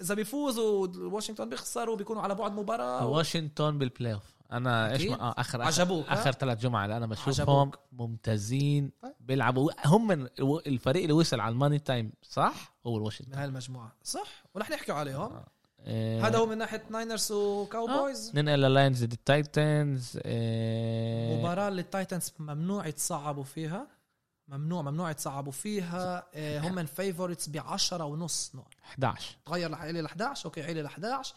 اذا بيفوزوا واشنطن بيخسروا بيكونوا على بعد مباراه واشنطن بالبلاي اوف انا ايش اخر اخر, آخر ثلاث جمعه اللي انا بشوفهم ممتازين بيلعبوا هم الفريق اللي وصل على الماني تايم صح هو الواشنطن هالمجموعه صح ورح نحكي عليهم آه. إيه هذا هو من ناحية ناينرز وكاوبويز ننقل للاينز ضد التايتنز إيه مباراة للتايتنز ممنوع يتصعبوا فيها ممنوع ممنوع يتصعبوا فيها إيه هم الفيفوريتس بعشرة ونص نقط احد عشر تغير لعيلة احد عشر اوكي عيلة احد عشر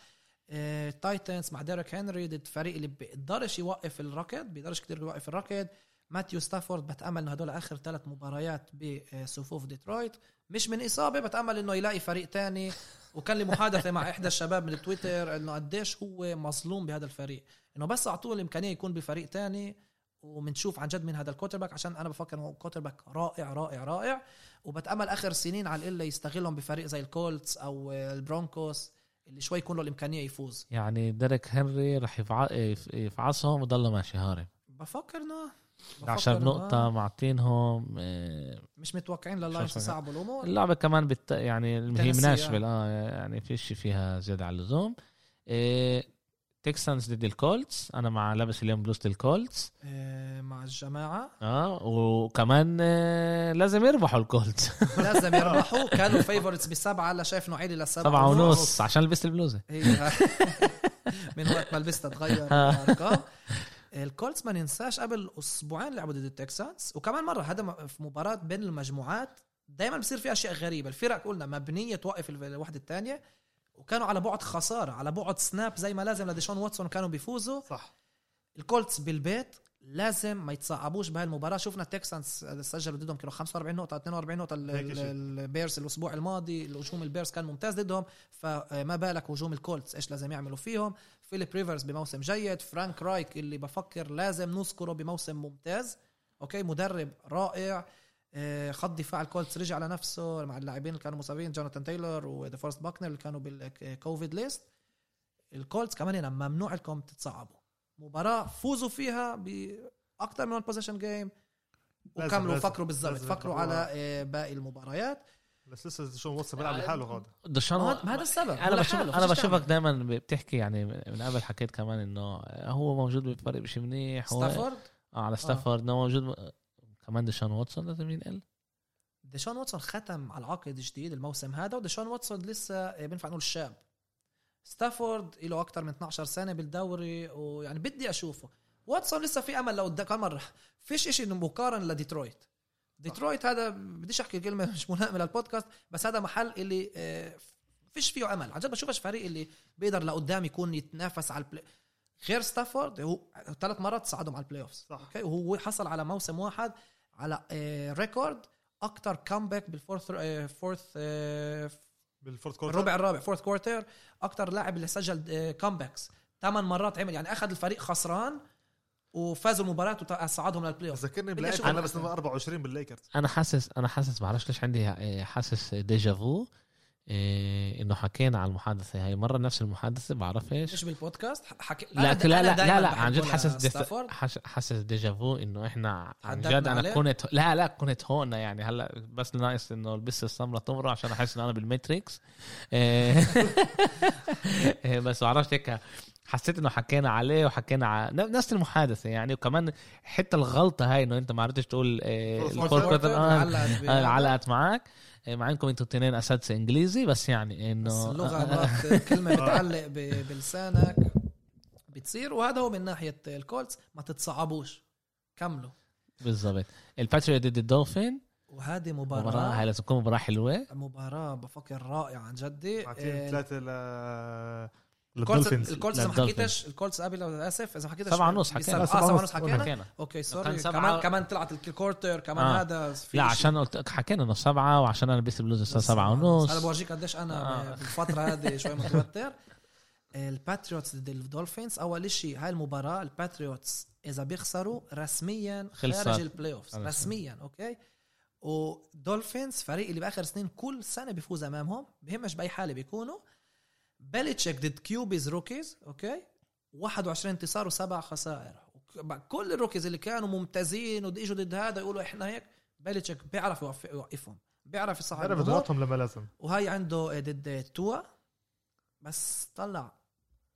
إيه تايتنز مع ديريك هنري ضد فريق اللي بيقدرش يوقف الركض بيقدرش كتير يوقف الركض ماتيو ستافورد بتأمل انه هدول اخر ثلاث مباريات بصفوف ديترويت مش من اصابة بتأمل انه يلاقي فريق تاني وكان لي محادثة مع إحدى الشباب من التويتر إنه قديش هو مظلوم بهذا الفريق إنه بس أعطوه الإمكانية يكون بفريق تاني ومنشوف عن جد من هذا الكوترباك عشان أنا بفكر إنه كوترباك رائع رائع رائع وبتأمل آخر سنين على الإلا يستغلهم بفريق زي الكولتس أو البرونكوس اللي شوي يكون له الإمكانية يفوز يعني ديريك هنري رح يفع... يفعصهم وضل ماشي هارب بفكرنا عشر نقطة معطينهم مش متوقعين لللايف صعب الأمور اللعبة كمان بت... يعني هي مناشبل آه يعني في شيء فيها زيادة على اللزوم إيه... تكسانز ضد الكولتس أنا مع لابس اليوم بلوزة الكولتس إيه... مع الجماعة آه وكمان إيه... لازم يربحوا الكولتس لازم يربحوا كانوا فيفورتس بسبعة لا شايف نوعي للسبعة سبعة ونص, ونص عشان لبست البلوزة من وقت ما لبست تغير الأرقام الكولتس ما ننساش قبل أسبوعين لعبوا ضد التكسانس وكمان مرة هذا في مباراة بين المجموعات دايما بصير فيها أشياء غريبة الفرق قلنا مبنية توقف الوحدة الثانية وكانوا على بعد خسارة على بعد سناب زي ما لازم لديشون واتسون كانوا بيفوزوا صح الكولتس بالبيت لازم ما يتصعبوش بهالمباراة. شفنا التكسانس سجلوا ضدهم كانوا خمسة وأربعين نقطة اثنين وأربعين نقطة البيرس الأسبوع الماضي. هجوم البيرس كان ممتاز ضدهم, فما بالك هجوم الكولتس إيش لازم يعملوا فيهم. فيليب ريفرز بموسم جيد, فرانك رايك اللي بفكر لازم نذكره بموسم ممتاز, أوكي مدرب رائع. خط دفاع الكولتس رجع على نفسه مع اللاعبين اللي كانوا مصابين جوناثان تايلور وذا فورست باكنر اللي كانوا بالكوفيد ليست. الكولتس كمان هنا ممنوع لكم تتصعبوا مباراة, فوزوا فيها بأكثر من بوزيشن جيم وكملوا فكروا بالضبط, فكروا على باقي المباريات. بس لسه شو وصل بيلعب لحاله هذا دشان, هذا السبب. انا بشوف انا بشوفك دائما بتحكي, يعني من قبل حكيت كمان انه هو موجود بفرق مش منيح ستافورد اه على ستافورد انه آه. موجود كمان دشان واتسون. لازم ينقل دشان واتسون, ختم على العقد الجديد الموسم هذا, ودشان واتسون لسه بنفع نقول الشاب. ستافورد له أكتر من اثناشر سنة بالدوري, ويعني بدي أشوفه. واتسون لسه في أمل لو كمان فيش إشي مقارن لديترويت. ديترويت هذا بديش أحكي كلمة مش ملائمة للبودكاست, بس هذا محل اللي فيش فيه أمل. عجب بشوفش فريق اللي بيقدر لقدام يكون يتنافس على البلاي. غير ستافورد هو ثلاث مرات صعدهم على البلاي أوفس, وهو حصل على موسم واحد على ريكورد أكتر كامباك بالفورث فورث بالفورث كورتر, الربع الرابع فورث كورتر. اكتر لاعب اللي سجل كامباكس ثمان مرات عمل, يعني اخذ الفريق خسران وفازوا المباراه وصعدهم للبلاي اوف. ذكرني بلايك انا بس أربعة وعشرين بالليكرز. انا حاسس انا حاسس ما بعرفش ليش عندي حاسس ديجا فو إيه انه حكينا على المحادثه هاي مره, نفس المحادثه بعرف ايش مش بالبودكاست حكي... لا, لا, لا لا لا لا عن جد حاسس ديجا حاسس ديجا فو انه احنا عن جد انا كنت لا لا كنت هون, يعني هلا بس نايس انه البس السمره تمره عشان احس ان انا بالماتريكس بس عرفت هيك حسيت انه حكينا عليه وحكينا على نفس المحادثه يعني. وكمان حتى الغلطه هاي انه انت ما عرفتش تقول علقت معك معينكم انتوا الاثنين اساتذه انجليزي, بس يعني انه اللغه كلمه بتعلق بلسانك بتصير. وهذا هو من ناحيه الكولتس, ما تتصعبوش كملوا بالضبط. الباتريوت ضد الدولفين, وهذه مباراه مباراه لازم تكون مباراه حلوه, مباراه بفكر رائعه عن جدي. ثلاثه للدولفينز. الكولتس ما حكيتش الكولتس قبل, اسف اذا حكيتش سبعة ونص حكينا سبعة ونص حكينا اوكي سوري. كمان كمان طلعت الكورتر كمان هذا آه. لا عشان قلت حكينا انه سبعة وعشان انا لبست بلوز الساعه سبعة ونص. انا بورجيك قديش انا آه. بالفتره هذه شوي متوتر. الباتريوتس ضد الدولفينز, اول شيء هاي المباراه الباتريوتس اذا بيخسروا رسميا خارج البلاي اوفز رسميا, اوكي. ودولفينز فريق اللي باخر سنين كل سنه بيفوز امامهم, بهمش باي حاله بيكونوا. بيليتشيك ضد كيوبيز روكيز, اوكي واحد وعشرين انتصار وسبع خسائر. كل الروكيز اللي كانوا ممتازين وديجوا ضد هذا يقولوا احنا هيك. بيليتشيك بيعرف يوقفهم, بيعرف يصحح يضغطهم لما لازم. وهي عنده ضد توا, بس طلع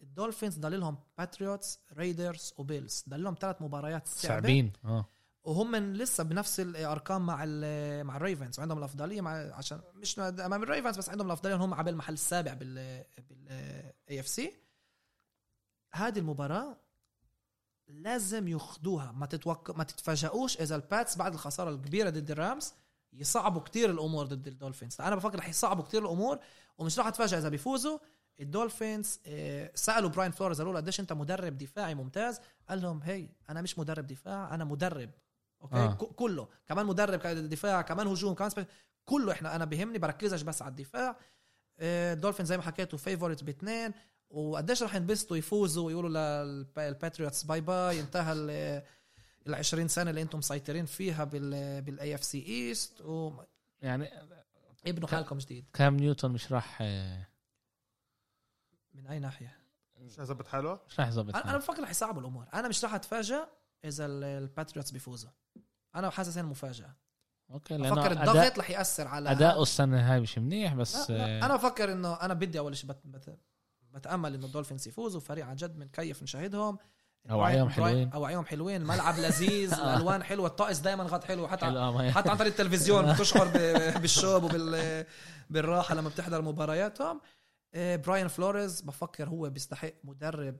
الدولفينز دليلهم باتريوتس رايدرز وبيلز, دليلهم ثلاث مباريات صعبين اه وهم لسه بنفس الارقام مع مع الريفنز, وعندهم الافضليه مع عشان مش امام الريفنز بس عندهم الافضليه, هم على المحل السابع بال بالاي اف سي. هذه المباراه لازم ياخذوها, ما تتوقع ما تتفاجئوش اذا الباتس بعد الخساره الكبيره ضد الرامز يصعبوا كتير الامور ضد الدولفينز. انا بفكر رح يصعبوا كتير الامور ومش راح اتفاجئ اذا بيفوزوا الدولفينز. سالوا براين فلورز قالوا له قديش انت مدرب دفاعي ممتاز, قال لهم هي انا مش مدرب دفاع, انا مدرب اوكي آه. كله كمان مدرب, كمان دفاع, كمان هجوم, كمان سبيل. كله احنا انا بهمني بركزش بس على الدفاع. الدولفين زي ما حكيتوا فيفوريت باثنين, وقديش راح ينبسطوا يفوزوا ويقولوا للباتريوتس باي باي, انتهى العشرين سنه اللي انتم مسيطرين فيها بالاي اف سي ايست, ويعني ابنوا خالكم جديد. كام نيوتن مش راح من اي ناحيه مش هيظبط حاله, مش راح يظبط. انا بفكر راح يصعبوا الامور, انا مش راح اتفاجئ اذا الباتريوتس بيفوزوا, انا حاسس ان مفاجاه اوكي, لانه بفكر الضغط رح ياثر على اداء السنه هاي مش منيح. بس لا لا. انا بفكر انه انا بدي اول شيء بت... بتامل انه الدولفينز يفوزوا, فريق عن جد من كيف نشاهدهم. اوعيهم حلوين, اوعيهم حلوين, الملعب لذيذ الالوان حلوه, الطقس دائما غط حلو, حتى حتى عن طريق التلفزيون بتشعر بالشوب وبال بالراحه لما بتحضر مبارياتهم. براين فلوريز بفكر هو بيستحق مدرب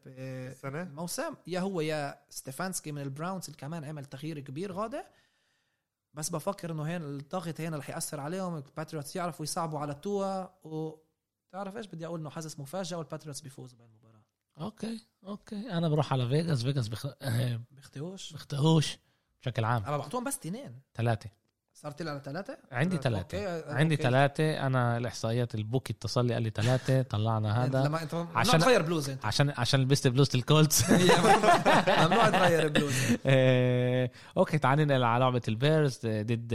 موسم, يا هو يا ستيفانسكي من البراونز اللي كمان عمل تغيير كبير غادة. بس بفكر انه هنا الضغط هنا رح يأثر عليهم. الباتريوتس يعرفوا يصعبوا على توا, وتعرف ايش بدي اقول انه حاسس مفاجأة والباتريوتس بيفوزوا بالمباراة. اوكي اوكي انا بروح على فيغاس. فيغاس بخ... بختهوش بختهوش بشكل عام. انا بحطهم بس اثنين ثلاثه صارت لي على ثلاثه عندي ثلاثه عندي ثلاثه انا الاحصائيات البوكي اتصل لي قال لي ثلاثه طلعنا هذا عشان تغير بلوزه عشان عشان لبست بلوزه الكولتس ممنوع تغير بلوزه. اوكي تعالوا ننقل على لعبه البيرز ضد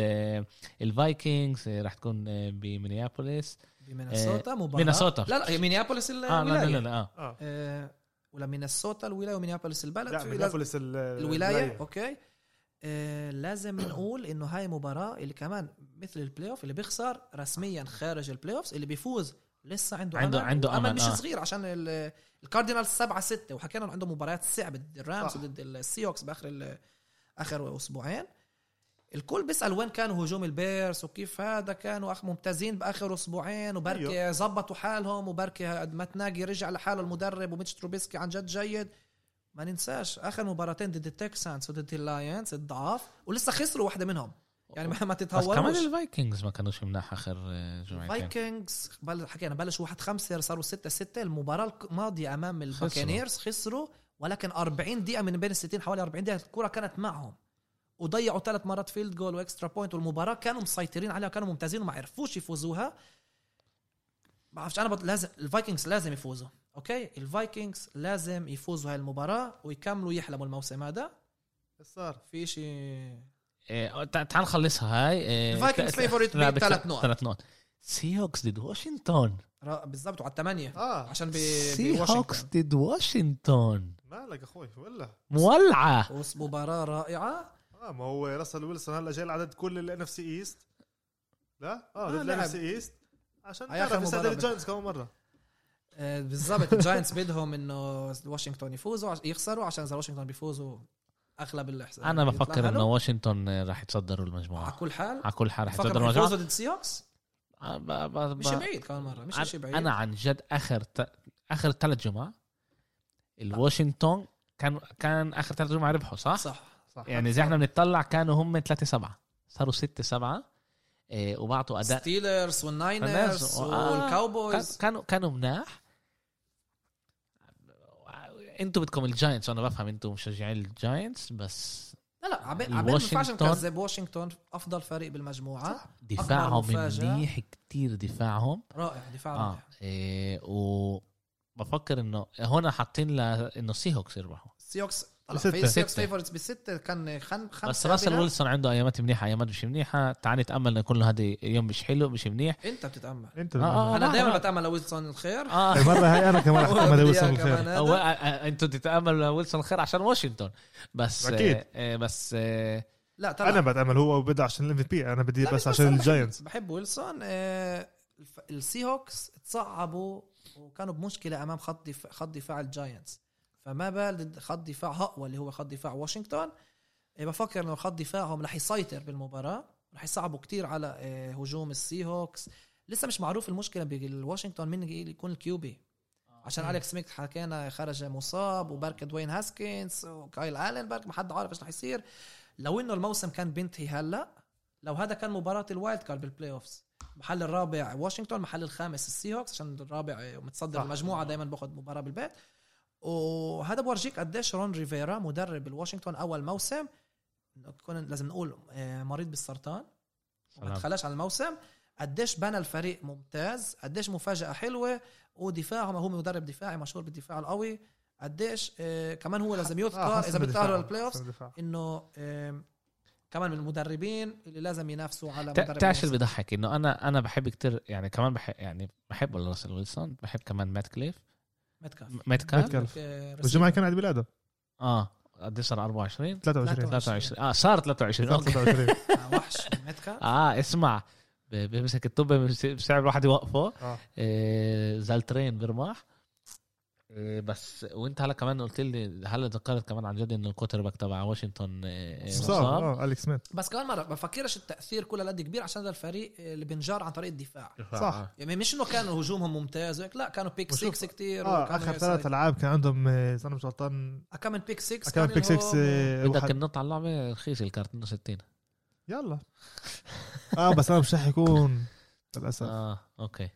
الفايكنجز. راح تكون بمينيابوليس بمينيسوتا مباراه مينيسوتا لا لا مينيابوليس الولايه لا لا اه ولا مينيسوتا الولايه ومينيابوليس البلد مينيابوليس الولايه. اوكي آه لازم نقول انه هاي مباراة اللي كمان مثل البلاي اوف اللي بيخسر رسميا خارج البلاي اوف، اللي بيفوز لسه عنده عنده أمل. عنده أمل مش آه. صغير عشان الكاردينالز سبعة ستة وحكينا عنده مباريات صعبة ضد الرامز ضد السيوكس باخر اخر اسبوعين. الكل بيسأل وين كان هجوم البيرس وكيف هذا كانوا اخ ممتازين باخر اسبوعين وبركي زبطوا حالهم وبركي قد ما تناجي رجع لحاله المدرب وميتش تروبيسكي عن جد جيد. ما ننساش اخر مباراتين ضد التكسانس وضد اللاينز الضعاف ولسه خسروا واحده منهم يعني ما تتهورش. كمان الفايكنجز ما كانوش مناح اخر جمعتين. الفايكنجز بل حكينا بلشوا واحد خمسة صاروا ستة ستة. المباراه الماضيه امام الباكانيرز خسروا ولكن أربعين دقيقه من بين ستين حوالي أربعين دقيقه الكره كانت معهم وضيعوا ثلاث مرات فيلد جول واكسترا بوينت والمباراه كانوا مسيطرين عليها كانوا ممتازين وما عرفوش يفوزوها. ما بعرفش انا بط... لازم الفايكنجز لازم يفوزوا. اوكي الفايكنجز لازم يفوزوا هاي المباراه ويكملوا يحلموا الموسم هذا. صار في شيء إيه... تعال نخلصها هاي إيه... الفايكنجز فيفوريت ب ثلاث نقط ثلاث نقط سيوكس ضد واشنطن بالضبط على الثمانية اه عشان سيوكس ضد واشنطن مالك اخوي ولا مولعه مباراه رائعه. اه ما هو راسل ويلسون هلا جاي العدد كل الان اف سي ايست لا اه ضد الان اف سي ايست عشان تعرف يساعد الجاينتس كمان مره بالضبط. الجاينتس بدهم انه واشنطن يفوزوا يخسروا عشان اذا واشنطن بيفوزوا اغلب الاحصائيات. انا بفكر انه واشنطن راح يتصدروا المجموعه على كل حال على كل حال راح يتصدروا المجموعه ضد السيوكس مش بعيد كمان مره مش شيء بعيد. انا عن جد اخر ت... اخر ثلاث جمعه الواشنطن كان كان اخر ثلاث جمعه ربحوا صح صح, صح. يعني زي احنا بنطلع كانوا هم ثلاثة سبعة صاروا ستة سبعة إيه وبعطوا أداء ستيلرز والناينرز والكاوبويز كانوا كانوا مناح. أنتوا بدكم الجاينتس أنا بفهم أنتوا مشجعين الجاينتس بس لا لا عبين عبين مفاجأة مكذب. واشنطن أفضل فريق بالمجموعة دفاعهم منيح كتير دفاعهم رائع دفاعهم آه. إيه وبفكر إنه هنا حاطين لإنه سي هوكس يربحوا سي هوكس ستة سيفورتس بستة كان خم خمسة بس راسل ويلسون عنده أيامات منيحة أيامات مش منيحة. تعال نتأمل إن كل هذا يوم مش حلو مش منيح. أنت بتتأمل أنت بتتأمل. آه آه أنا دائما بتأمل لويلسون الخير آه. مرة هاي أنا كمان أتأمل لويلسون الخير أو أنتوا تتأمل لويلسون الخير عشان واشنطن بس أكيد آه بس آه لا طبعا. أنا بتأمل هو بدأ عشان الام في بي أنا بدي بس عشان الجاينتس بحب ويلسون. آه السي هوكس تصعبوا وكانوا بمشكلة أمام خط خط دفاع الجاينتس فما بال خط دفاع هقوى اللي هو خط دفاع واشنطن. بفكر انه خط دفاعهم رح يسيطر بالمباراه رح يصعبوا كتير على هجوم السي هوكس. لسه مش معروف المشكله بالواشنطن من يكون الكيوبي عشان أليكس سميث حكينا خرج مصاب وبرك دوين هاسكينز وكايل آلين برك ما حد عارف ايش رح يصير. لو انه الموسم كان بنتهي هلا لو هذا كان مباراه الوايلد كارد بالبلاي اوفز محل الرابع واشنطن محل الخامس السي هوكس عشان الرابع متصدر المجموعه دائما باخذ مباراه بالبيت. وهذا بورجيك قديش رون ريفيرا مدرب الواشنطن أول موسم كنا لازم نقول مريض بالسرطان وما تخلاش عن الموسم قديش بنى الفريق ممتاز قديش مفاجأة حلوة ودفاعهم هو مدرب دفاعي مشهور بالدفاع القوي قديش كمان هو لازم يذكر إذا بتأهلوا للبلاي أوفز إنه كمان من المدربين اللي لازم ينافسوا على مدرب. تعرف اللي بيضحك إنه أنا أنا بحب كتير يعني كمان بحب يعني بحب راسل ويلسون بحب كمان مات كليف متكلف والجمعة كان عيد ميلاده اه قديه صار أربعة وعشرين ثلاثة وعشرين ثلاثة وعشرين اه صار ثلاثة وعشرين ثلاثة وعشرين وحش متكلف اه اسمع بمسك الطب بساعد واحد يوقفه آه. زلترين برماح آه بس وانت هلا كمان قلت لي هلا ذكرت كمان عن جد انه الكوترباك تبع واشنطن آه صار اه أليكس سميث بس كمان ما بفكرش التاثير كله قد كبير عشان هذا الفريق اللي بنجار عن طريق الدفاع صح يعني مش انه كان هجومهم ممتاز لا كانوا بيك ستة كتير آه اخر ثلاث العاب كان عندهم انا مش غلطان كمان بيك ستة كان بيك ستة بدك النط على اللعبه رخيص الكارت من ستين يلا اه بس انا مش رح يكون للاسف اه اوكي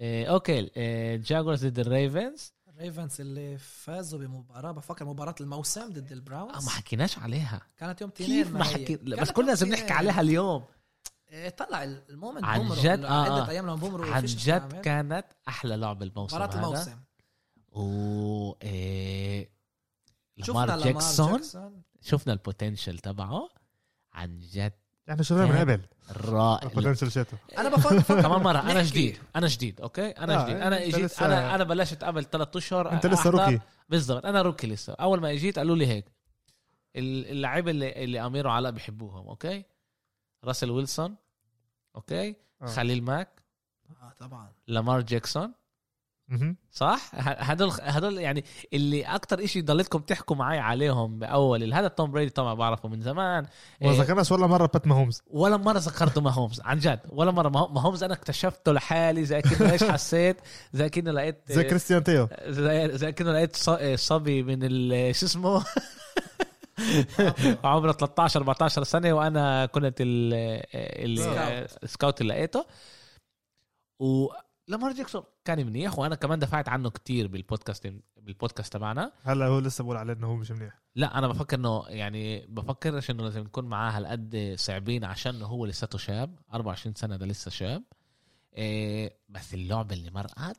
آه اوكي الجاكورز ضد الريفنز ريفنس اللي فازوا بمباراه بفكر مباراه الموسم ضد البراونز اه ما حكيناش عليها كانت يوم تنين ما حكي... بس كنا لازم نحكي عليها اليوم. طلع المومنت بومرو عدت ايام لما بومرو عن جد كانت احلى لعبه الموسم مباراه الموسم و ايه لامار جاكسون شفنا البوتنشل تبعه عن جد احنا شفناه من قبل رائع البوتنشل شاته. انا بفكر كمان مره انا جديد انا جديد اوكي انا جديد انا اجيت انا انا بلشت قبل ثلاثة اشهر انت لسه روكي بالضبط انا روكي لسه اول ما اجيت قالوا لي هيك اللعيبه اللي, اللي امير وعلاء بيحبوهم اوكي راسل ويلسون اوكي آه. خليل ماك اه طبعا لامار جاكسون صح هدول هدول يعني اللي اكتر اشي ضليتكم تحكوا معي عليهم باول هذا توم بريدي طبعا بعرفه من زمان ما ذكرناش ولا مره بات ماهومز ولا مره ذكرته ماهومز عن جد ولا مره ماهومز انا اكتشفته لحالي زي كده ايش حسيت زي كده لقيت زي كريستيان تيو زي, زي كده لقيت صبي من شو اسمه عمره ثلاثة عشر أربعة عشر سنه وانا كنت السكاوت اللي لقيته و لامار جاكسون كان منيح وانا كمان دفعت عنه كتير بالبودكاست بالبودكاست تبعنا. هلا هو لسه بقول عليه انه هو مش منيح. لا انا بفكر انه يعني بفكر انه لازم نكون معاه هالقد صعبين عشان هو لساته شاب أربعة وعشرين سنه ده لسه شاب إيه بس اللعبه اللي مرقت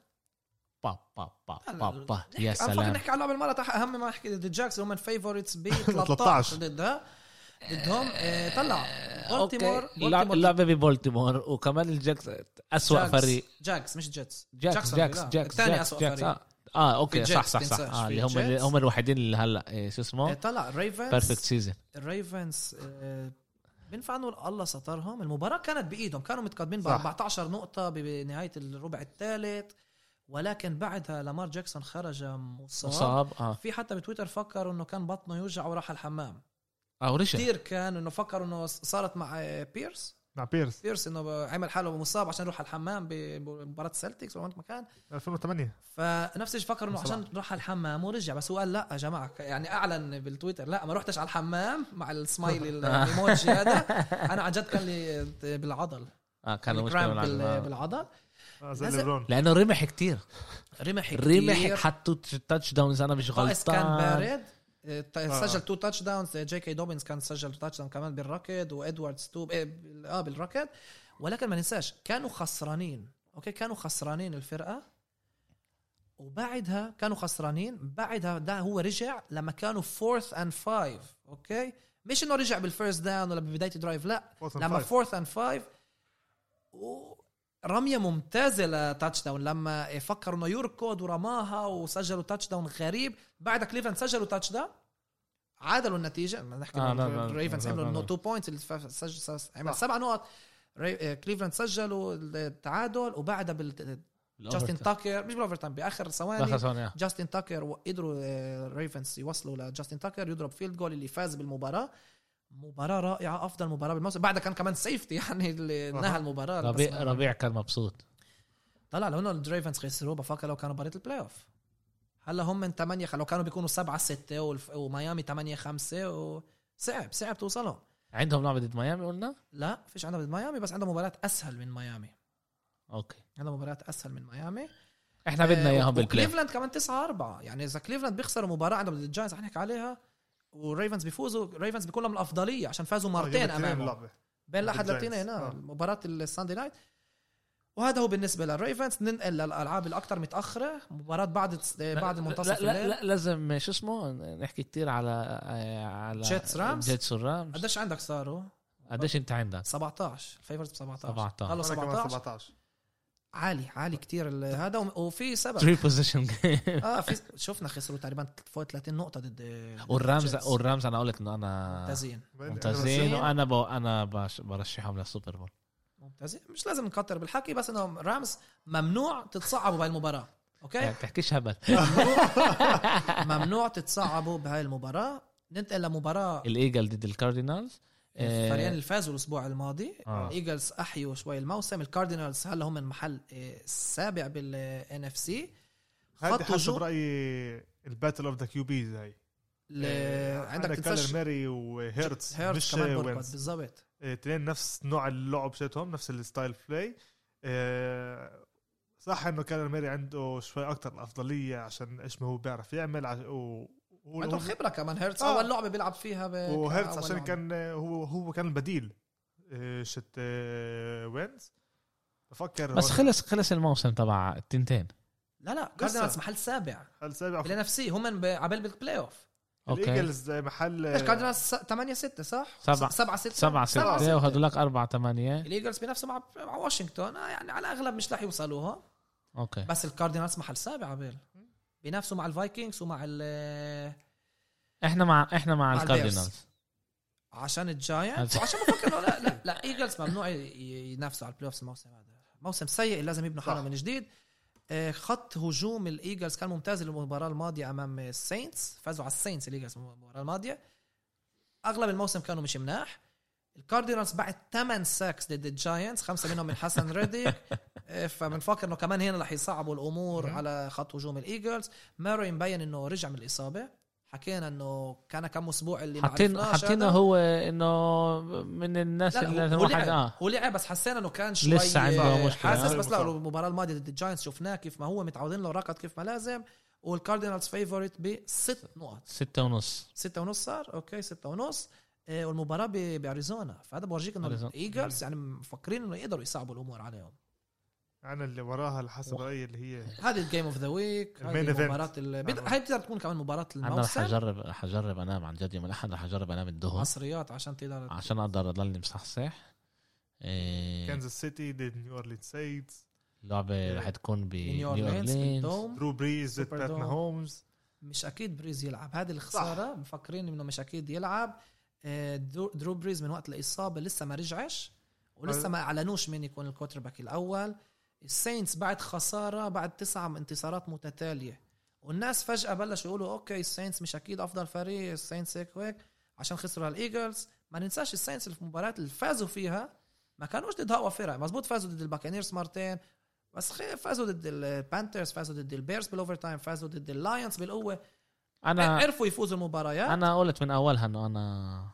با با با با با يا سلام. انا نحكي على اللعبه المره تحت اهم ما احكي ضد الجاكس هم الفيفوريتس ب ثلاثة عشر ضدها ضدهم آه طلع بولتيمور اللعبة ببولتيمور وكمان الجاكس أسوأ جاكس. فريق جاكس مش جيتس جاكس جاكس جاكس الثاني أسوأ جاكس. فريق آه. اه اوكي صح صح صح آه اللي هم اللي هم الوحيدين اللي هلا شو اسمه طلع ريفنز بيرفكت سيزون الريفنز آه بينفع نقول الله سترهم المباراة كانت بإيدهم كانوا متقدمين ب أربعة عشر نقطة بنهاية الربع الثالث ولكن بعدها لامار جاكسون خرج مصاب, مصاب. آه. في حتى بتويتر فكروا انه كان بطنه يوجع وراح الحمام كتير كان انه فكروا انه صارت مع بيرس مع بيرس بيرس انه عمل حاله مصاب عشان يروح الحمام بمباراه السلتكس ولا مكان ألفين وثمانية فنفس الشيء فكروا انه عشان راح الحمام ورجع بس هو قال لا يا جماعه يعني اعلن بالتويتر لا ما روحتش على الحمام مع السمايلي الايموجي هذا انا عن جد كان لي بالعضل اه كان مشكله بالعضل آه لانه رمح كتير رمح رمح حطوا تاتش داونز انا مش غلطان كان بارد سجل تو تاتش داونز جي كي دوبينز كان سجل تاتش داون كمان بالركض وادواردز تو اه بالركض ولكن ما ننساش كانوا خسرانين اوكي كانوا خسرانين الفرقه وبعدها كانوا خسرانين بعدها ده هو رجع لما كانوا فورث اند فايف اوكي مش انه رجع بالفيرست داون ولا ببدايه درايف لا لما فورث اند فايف رميه ممتازه لتاتش داون لما فكروا انه يركض ورماها وسجلوا تاتش داون غريب بعد كليفلاند سجلوا تاتش داون عادلوا النتيجه نحكي عن ريفنز عملوا تو بوينتس اللي سجل عمل سبع نقط كليفلاند سجلوا التعادل وبعدها بال جاستن تاكر مش بالاوفر تايم باخر ثواني جاستن تاكر وقدروا ريفنز يوصلوا لجاستن تاكر يضرب فيلد جول اللي فاز بالمباراه مباراة رائعة أفضل مباراة بالموسم بعدها كان كمان سيفتي يعني اللي نهى المباراة ربيع, ربيع كان مبسوط طلع لو إنه الدريفنز خسروا بفكر لو كانوا بريت البلاي أوف هلا هم من ثمانية لو كانوا بيكونوا سبعة ستة والف... وميامي ثمانية خمسة وصعب صعب توصلهم عندهم لعبة ضد ميامي قلنا لا فيش عندهم ضد ميامي بس عندهم مباراة أسهل من ميامي أوكي عندهم مباراة أسهل من ميامي إحنا بدنا إياهم بالبلاي كليفلاند كمان تسعة أربعة يعني إذا كليفلاند بيخسروا مباراة عندهم ضد الجاينتس هنحكي عليها والريفنز بيفوزوا ريفنز بيكون لهم الافضليه عشان فازوا مرتين امامهم بين الاحد والاثنين هنا مباراه الساندي نايت وهذا هو بالنسبه للريفنز ننقل للالعاب الاكثر متاخره مباراه بعد بعد المنتصف الليل لا, لا لازم شو اسمه نحكي كتير على على جيتس رامز جيتس رامز قديش عندك صاروا قديش انت عندك سبعة عشر الفيفورز ب سبعة عشر خلص سبعة عشر عالي عالي كتير هذا وفي سبب ثري بوزيشن اه في شفنا خسروا تقريبا فوق ثلاثين نقطه ضد والرامز والرامز انا قلت انه انا ممتازين ممتازين وانا ب... انا باش... برشحهم للسوبر بول ممتازين مش لازم نكتر بالحكي بس انه رامز ممنوع تتصعبوا بهاي المباراه اوكي ما تحكيش هبل ممنوع تتصعبوا بهاي المباراه ننتقل لمباراه الايجل ضد الكاردينالز الفريقين اللي فازوا الأسبوع الماضي آه. الإيجلز أحيوا شوي الموسم الكاردينالز هلا هم المحل السابع بالإن إف سي هذا حسب رأيي الباتل أوف ذا كيو بيز هاي عندك كالر ماري وهيرتز هيرتز كمان بركض بالضبط اثنين نفس نوع اللعب شاتهم نفس الستايل بلاي صح انه كان الميري عنده شوي اكتر الافضليه عشان ايش ما هو بيعرف يعمل عش... و... هو عنده خبره كمان هيرتز آه. اول لعبه بيلعب فيها ب... وهيرتز عشان لعبة. كان هو هو كان البديل شت وينز بفكر بس خلص خلص الموسم تبع التنتين لا لا كاردينالز محل سابع محل سابع بالنفسي هم عبال بالبلاي اوف الايجلز محل ايش كاردينالز ثمانية ستة صح سبعة ستة سبعة ستة وهذولك أربعة ثمانية الايجلز بنفسه مع واشنطن يعني على اغلب مش راح يوصلوها اوكي بس الكاردينالز محل سابع عبال بنفسه مع الفايكنجز ومع ال احنا مع احنا مع, مع الكاردينالز عشان الجاينت عشان بفكر لا لا لا ايجلز ممنوع ينافسوا على البلاي اوف الموسم هذا موسم سيء لازم يبنوا حالهم من جديد خط هجوم الايجلز كان ممتاز المباراه الماضيه امام الساينتس فازوا على الساينتس الايجلز المباراه الماضيه اغلب الموسم كانوا مش مناح الكاردينالز بعد ثمانية ساكس ضد الجاينتس خمسة منهم من حسن ريديك فبنفكر انه كمان هنا رح يصعبوا الامور على خط هجوم الايجلز ماري مبين انه رجع من الاصابه حكينا انه كان كم اسبوع اللي حطينا حطينا هو انه من الناس اللي واحد اه هو لعب بس حسينا انه كان شوي حاسس بس لا المباراه الماضيه ضد الجاينتس شفناه كيف ما هو متعودين له ركض كيف ما لازم والكاردينالز فيفوريت بست نقط ستة ونص ستة ونص صار اوكي ستة ونص آه والمباراه باريزونا فهذا بورجيك انه الايجلز يعني مفكرين انه يقدروا يصعبوا الامور عليهم أنا اللي وراها الحسب رأيي اللي هي هذه الجيم اوف ذا ويك مباراة هاي بتقدر تكون كمان مباراة الموسم أنا رح أجرب رح أجرب أنام عن جد يوم الأحد رح أجرب أنام الظهر مصريات عشان تقدر عشان أقدر أضلني مصحصح إيه كانزاس سيتي ضد نيو أورلينز سايتس اللعبة رح تكون بنيو أورلينز درو بريز ضد باتنا هومز مش أكيد بريز يلعب هذه الخسارة مفكرين إنه مش أكيد يلعب درو بريز من وقت الإصابة لسه ما رجعش ولسه ما أعلنوش مين يكون الكوترباك الأول الساينتس بعد خسارة بعد تسعة انتصارات متتالية والناس فجأة بلشوا يقولوا أوكي الساينتس مش أكيد أفضل فريق الساينتس هيك وهيك عشان خسروا الإيجلز ما ننساش الساينتس المباريات اللي فازوا فيها ما كانوش ضد هوا فرق مزبوط فازوا ضد الباكانيرز مرتين بس فازوا ضد البانترز فازوا ضد البيرز بالأوفر تايم فازوا ضد اللاينز بالقوة أنا عرفوا يفوزوا المباريات أنا قلت من أولها إنه أنا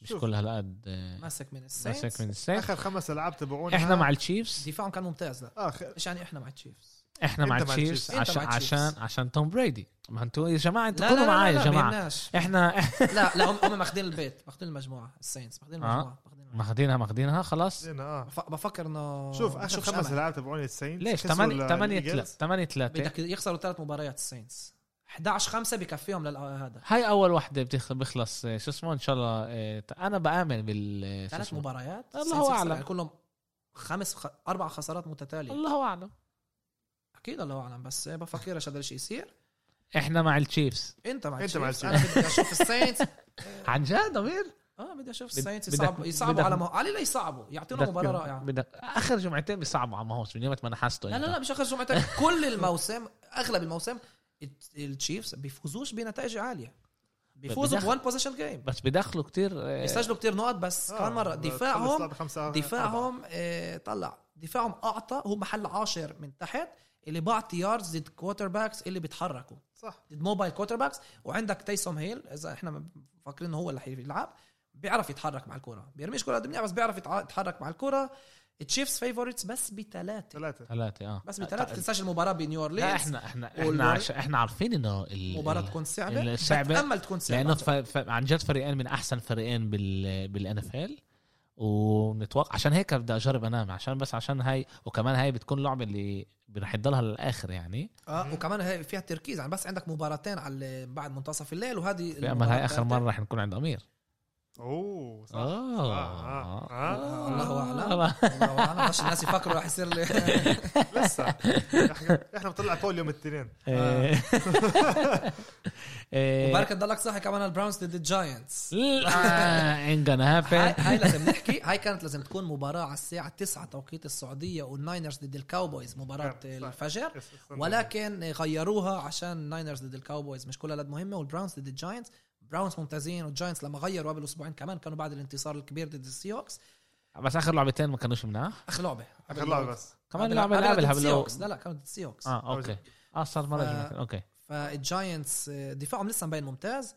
مش كل هالقد ماسك من الساينتس اخر خمس العاب تبعونا احنا مع التشيفز دفاعهم كان ممتاز لا مش يعني احنا مع التشيفز احنا مع التشيفز عشان عشان عشان توم بريدي ما انتوا يا جماعه انتوا كلوا معايا يا جماعه احنا لا لا هم ماخذين البيت ماخذين المجموعه الساينتس ماخذين المجموعه ماخذينها ماخذينها خلاص بفكر انه شوف اخر خمس العاب تبعونا الساينتس ليش ثمانية ثمانية ثلاثة ثمانية ثلاثة بدك يخسروا ثلاث مباريات الساينتس إحدى عشر خمسة بكفيهم لهذا هاي أول واحدة بتخلص شو اسمه إن شاء الله أنا بآمن بال ثلاث مباريات الله أعلم يعني كلهم خمس خ... أربع خسارات متتالية الله أعلم أكيد الله أعلم بس بفكر إيش هذا الشيء يصير إحنا مع التشيفز أنت مع التشيفز أنا بدي أشوف الساينتس عن جد أمير آه بدي أشوف الساينتس يصعب يصعبوا على ما علي لا يصعبوا يعطونا مباراة رائعة بدأ آخر جمعتين بيصعبوا على ماهوش من يوم ما نحسته لا لا لا مش آخر جمعتين كل الموسم أغلب الموسم التشيفز بيفوزوش بنتائج عالية بيفوزوا بوان بوزيشن جيم بس بدخلوا كتير يسجلوا كتير نقط بس آه. كان مرة دفاعهم دفاعهم آه طلع دفاعهم أعطى هو محل عاشر من تحت اللي بعطي ياردز ضد كوارتر باكس اللي بيتحركوا صح ضد موبايل كوارتر باكس وعندك تايسون هيل إذا إحنا فاكرين هو اللي هيلعب بيعرف يتحرك مع الكرة بيرميش كرة قدام بس بيعرف يتحرك مع الكرة التشيفز فيفوريتس بس بثلاثة ثلاثة ثلاثة اه بس بثلاثة تنساش المباراة بنيو أورلينز احنا احنا احنا, احنا عارفين انه المباراة تكون صعبة بتأمل تكون صعبة لانه ف... ف... عن جد فريقين من احسن فريقين بال بالNFL ونتوقع عشان هيك بدي اجرب انام عشان بس عشان هاي وكمان هاي بتكون لعبة اللي رح يضلها للاخر يعني اه وكمان هاي فيها تركيز يعني بس عندك مباراتين على بعد منتصف الليل وهذه اما هاي اخر مرة رح نكون عند امير اوه صح الله اعلم الله اعلم مش الناس يفكروا راح يصير لي لسه احنا بنطلع طول يوم الاثنين وبركه ضلك صح كمان البراونز ضد الجاينتس انجن هابن هاي لازم نحكي هاي كانت لازم تكون مباراه على الساعه تسعة توقيت السعوديه والناينرز ضد الكاوبويز مباراه الفجر ولكن غيروها عشان الناينرز ضد الكاوبويز مش كلها قد مهمه والبراونز ضد الجاينتس براونز ممتازين والجاينتس لما غيروا قبل اسبوعين كمان كانوا بعد الانتصار الكبير ضد السيوكس بس اخر لعبتين ما كانوش مناح اخر لعبه اخر لعبه بس كمان لعبه قبلها بالسيوكس لا لا كانت السيوكس اه اوكي اه صار مره ف... اوكي فالجاينتس دفاعهم لسه مبين ممتاز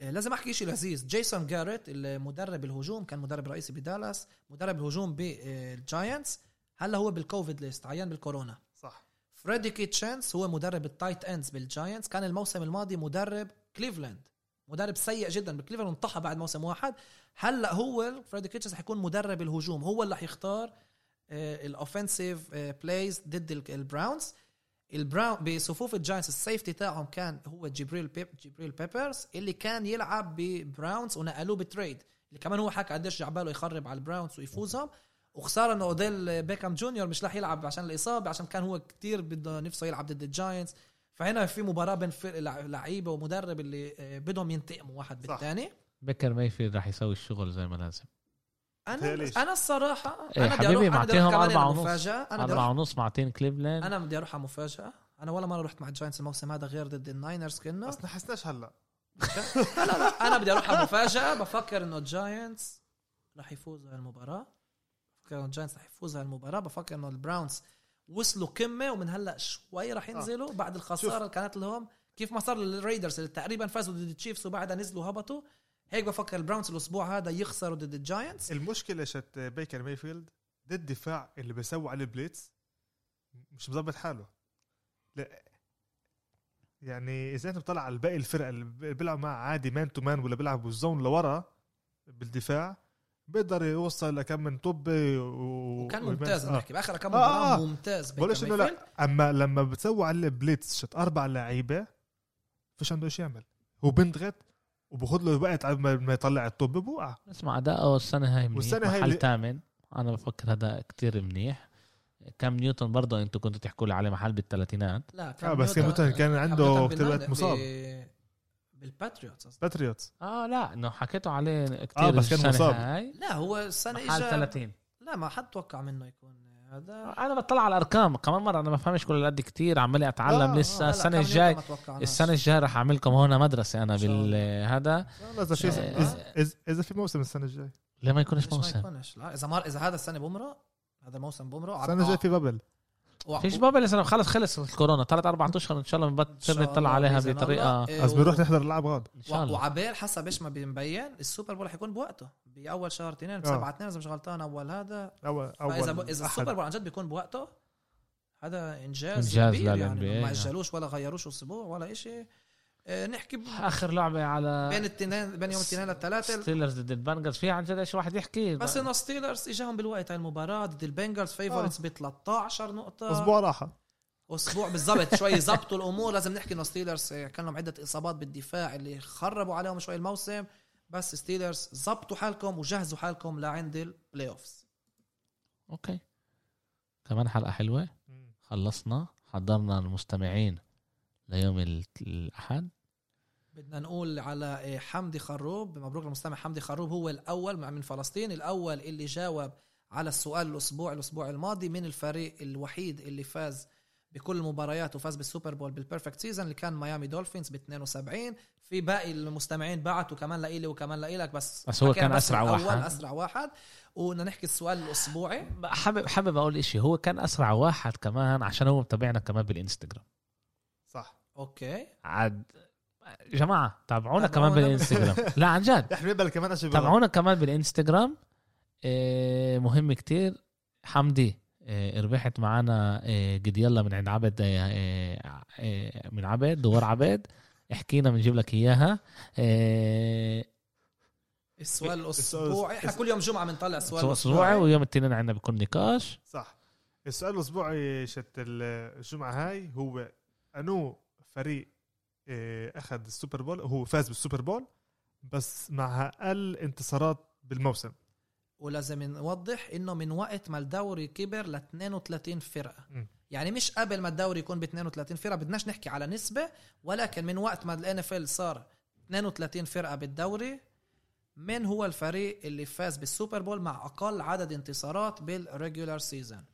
لازم احكي شيء لذيذ جيسون جاريت المدرب الهجوم كان مدرب رئيسي بدالاس مدرب الهجوم بالجاينتس هلا هو بالكوفيد ليست عيان بالكورونا صح فريدي كيتشنز هو مدرب التايت اندز بالجاينتس, كان الموسم الماضي مدرب كليفلاند, مدرب سيء جدا بكليفلاند, انطحى بعد موسم واحد. هلا هو فريدي كيتشنز حيكون مدرب الهجوم, هو اللي حيختار الاوفنسيف بلايز ضد البراونز. البراون بصفوف الجاينتس السيفتي تاعهم كان هو جبريل بيب جبريل بيبرز اللي كان يلعب ببراونز ونقلوه بتريد, اللي كمان هو حكى قديش جعباله يخرب على البراونز ويفوزهم, وخساره انه اوديل بيكام جونيور مش راح يلعب عشان الاصابه, عشان كان هو كتير بده نفسه يلعب ضد الجاينتس. فهنا في مباراه بين لعيبه ومدرب اللي بدهم ينتقموا واحد بالثاني. بكر مايفيلد راح يسوي الشغل زي ما لازم. انا انا الصراحه انا إيه بدي اروح معطيهم أربعة ونص معطين كليفلاند. انا بدي اروح على مفاجاه, انا ولا مره رحت مع الجاينتس الموسم هذا غير ضد الناينرز, كنا اصلا حسناش هلا لا لا انا بدي اروح على مفاجاه. بفكر انه الجاينتس راح يفوزوا هالمباراه, بفكر الجاينتس راح يفوزوا هالمباراه, بفكر انه البراونز وصلوا قمه ومن هلا شوي راح ينزلوا بعد الخساره اللي كانت لهم, كيف ما صار للرايدرز اللي تقريبا فازوا ضد التشيفز وبعدها نزلوا هبطوا. هيك بفكر البراونز الأسبوع هذا يخسروا ضد الجاينتس. المشكلة شت بيكر مايفيلد ضد الدفاع اللي بيسوي على البليتس مش مظبط حاله. لا يعني إذا أنت بطلع على باقي الفرق اللي بيلعبوا مع عادي مان تو مان ولا بيلعبوا الزون لورا بالدفاع, بيقدر يوصل لكم من طب و... وكان ممتاز. آه. نحكي بآخر كم مباراة آه. ممتاز بيكر مايفيلد. أما لما بتسوي على البليتس شت أربع لعيبة فش عنده إيش يعمل, هو بنضغط وباخذ له وقت على ما يطلع الطب بوقع. اسمع اداءه السنه هاي منيح, محل ثامن اللي... انا بفكر هذا كتير منيح. كام نيوتن برضه انتوا كنتوا تحكوا لي عليه محل بالثلاثينات. لا كام آه بس نيوتن كان عنده كتير مصاب ب... بالباتريوتس باتريوتس اه لا انه حكيتوا عليه كتير آه بس كان مصاب. هاي لا هو السنه اجى محل ثلاثين. لا ما حد توقع منه يكون هذا. انا بطلع على الارقام كمان مره, انا ما بفهمش كل قد كتير, عمالي اتعلم لسه. آه السنه الجاي السنه الجايه راح اعملكم هون مدرسه انا بالهذا. اذا في اذا في موسم السنه الجاي ليه ما يكونش موسم, ما يكونش. لا اذا مار اذا هذا السنه بمره, هذا موسم بمره, السنه الجايه في بابل, فيش بابل السنه خلص خلص الكورونا ثلاث اربع اشهر ان شاء الله بنبطل نطلع عليها بطريقه بس بنروح نحضر اللعب غاد وعبال حسب ايش ما بينبين. السوبر بول حيكون بوقته بأول شهر اثنين سبعة اثنين إذا مش غلطان أول هذا أول أول فإذا ب... إذا السوبر بول عن جد بيكون بوقته, هذا إنجاز كبير يعني, ما أجلوش ولا غيروش أسبوع ولا إشي. أه نحكي ب... آخر لعبة على بين التنين بين يوم التنين للثلاثة, ستيلرز ضد البنجرز, فيه عن جد إيش واحد يحكي بس إنه ستيلرز إجاهم بالوقت على المباراة ضد البنجرز فيفورتس بثلاثة عشر نقطة أسبوع راحة أسبوع بالضبط شوي زبطوا الأمور. لازم نحكي إنه ستيلرز كان لهم عدة إصابات بالدفاع اللي خربوا عليهم شوي الموسم, بس ستيلرز زبطوا حالكم وجهزوا حالكم لعند البلاي اوفز. اوكي كمان حلقه حلوه خلصنا, حضرنا المستمعين ليوم الاحد. بدنا نقول على حمدي خروب, مبروك للمستمع حمدي خروب, هو الاول من فلسطين, الاول اللي جاوب على السؤال الاسبوع الاسبوع الماضي من الفريق الوحيد اللي فاز بكل المباريات وفاز بالسوبر بول بالبرفكت سيزن اللي كان ميامي دولفينز ب اثنين وسبعين. في باقي المستمعين بعتوا كمان لإلي وكمان لإلك, بس, بس هو كان أسرع واحد, أسرع واحد. ونحكي السؤال الأسبوعي. حابب حابب أقول إشي, هو كان أسرع واحد كمان عشان هو متابعنا كمان بالإنستغرام. صح أوكي عاد جماعة تابعونا كمان بالإنستغرام. لا عن جد تابعونا كمان بالإنستغرام, مهم كتير. حمدي ربحت معنا جديلا من عند عبد, من عبد دوار عبد, احكينا بنجيب لك اياها. السؤال الاسبوعي احنا كل يوم جمعه بنطلع سؤال اسبوعي ويوم الاثنين عندنا بكون نقاش. صح السؤال الاسبوعي شت الجمعه هاي هو انه فريق اخذ السوبر بول, هو فاز بالسوبر بول بس مع اقل انتصارات بالموسم. ولازم نوضح انه من وقت ما الدوري كبر ل اثنين وثلاثين فرقه م. يعني مش قبل ما الدوري يكون ب اثنين وثلاثين فرقه, بدناش نحكي على نسبه, ولكن من وقت ما الان اف ال صار اثنين وثلاثين فرقه بالدوري, من هو الفريق اللي فاز بالسوبر بول مع اقل عدد انتصارات بالريجولار سيزون؟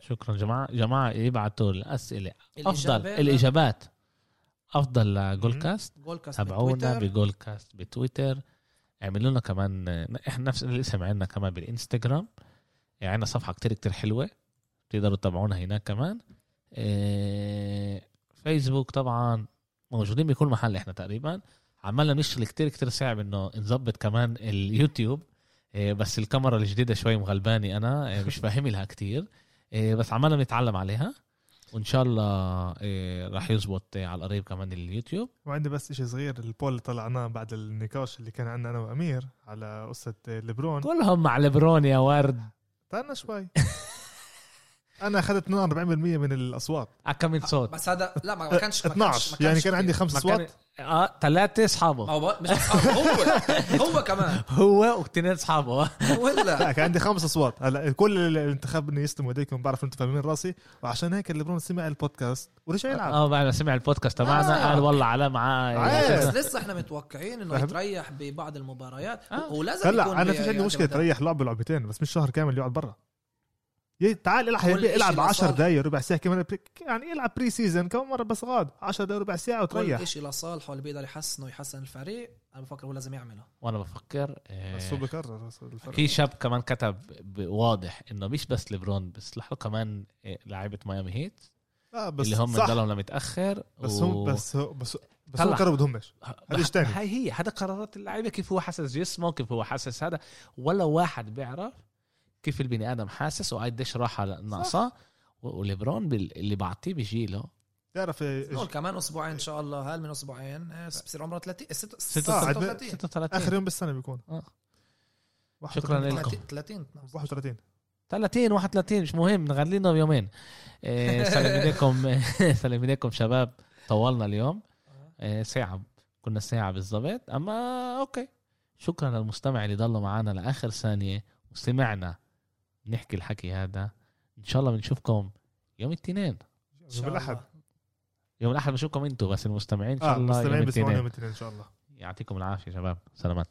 شكرا جماعه. جماعه يبعتوا الاسئله افضل الاجابات افضل لجول كاست, تابعونا بجول كاست بتويتر, اعملوا لنا كمان احنا نفس اللي سمعنا كمان بالانستغرام. يعني عندنا صفحه كتير كتير حلوه تقدروا تتابعونا هناك كمان. إيه فيسبوك طبعا موجودين بكل محل, احنا تقريبا عملنا نشتغل كتير كتير صعب انه نظبط كمان اليوتيوب. إيه بس الكاميرا الجديده شوي مغلباني, انا مش فاهم لها كتير. إيه بس عملنا نتعلم عليها. وان شاء الله راح يزبط على القريب كمان اليوتيوب. وعندي بس اشي صغير، البول اللي طلعناه بعد النقاش اللي كان عندنا انا وامير على قصه ليبرون، كلهم مع ليبرون يا ورد، طلعنا شوي. انا اخذت اثنين وأربعين بالمية من الاصوات. كم صوت بس هذا؟ لا ما كانش اثناشر، يعني كان عندي خمس اصوات، اه ثلاثه اصحابه، هو مش هو هو كمان هو واثنين اصحابه ولا كان عندي خمس اصوات. هلا كل الانتخاب انه يستموا ايديكم، بعرف انتوا فاهمين راسي، وعشان هيك اللي برون سمع البودكاست ورجع يلعب. اه بعد سمع البودكاست تبعنا آه. قال والله على معاه، لسه احنا متوقعين انه يتريح ببعض المباريات آه. ولازم يكون. هلا انا في عندي مشكله تريح لعب لعبتين بس مش شهر كامل يقعد برا. تعال العب العب عشر دقايق ربع ساعه كمان، يعني العب بري سيزون كم مره بس، غاد عشر دقايق ربع ساعه وتريح. كل شيء لصالحه اللي بيقدر يحسنه ويحسن الفريق، انا بفكر هو لازم يعمله. وانا بفكر إيه بس هو بكرر. في شاب كمان كتب واضح انه مش بس ليبرون بس لحقوا كمان إيه لعيبه ميامي هيت آه بس اللي هم ضلهم لمتاخر بس و... بس هو بس بس هو قرر بدهمش. هذاش ثاني هاي هي هذا قرارات اللعيبه، كيف هو حاسس جسمه، كيف هو حاسس هذا، ولا واحد بيعرف كيف البني آدم حاسس وقديش راحة ناقصة. وليبرون اللي بعطيه بيجيله تعرف نقول كمان أسبوعين إن شاء الله، هل من أسبوعين بصير عمره ثلاثين ستة وثلاثين آخر يوم بالسنة بيكون آه. شكرا لكم. ثلاثين واحد وثلاثين مش مهم، نغلينا بيومين. سلام عليكم سلام عليكم شباب، طولنا اليوم ساعة، كنا ساعة بالضبط، أما أوكي. شكرا للمستمع اللي ضلوا معنا لآخر ثانية وسمعنا نحكي الحكي هذا. إن شاء الله بنشوفكم يوم الاثنين، يوم الأحد، يوم الأحد بنشوفكم أنتوا بس المستمعين إن شاء الله. آه، المستمعين بسمعونا يوم الاثنين إن شاء الله. يعطيكم العافية شباب، سلامات.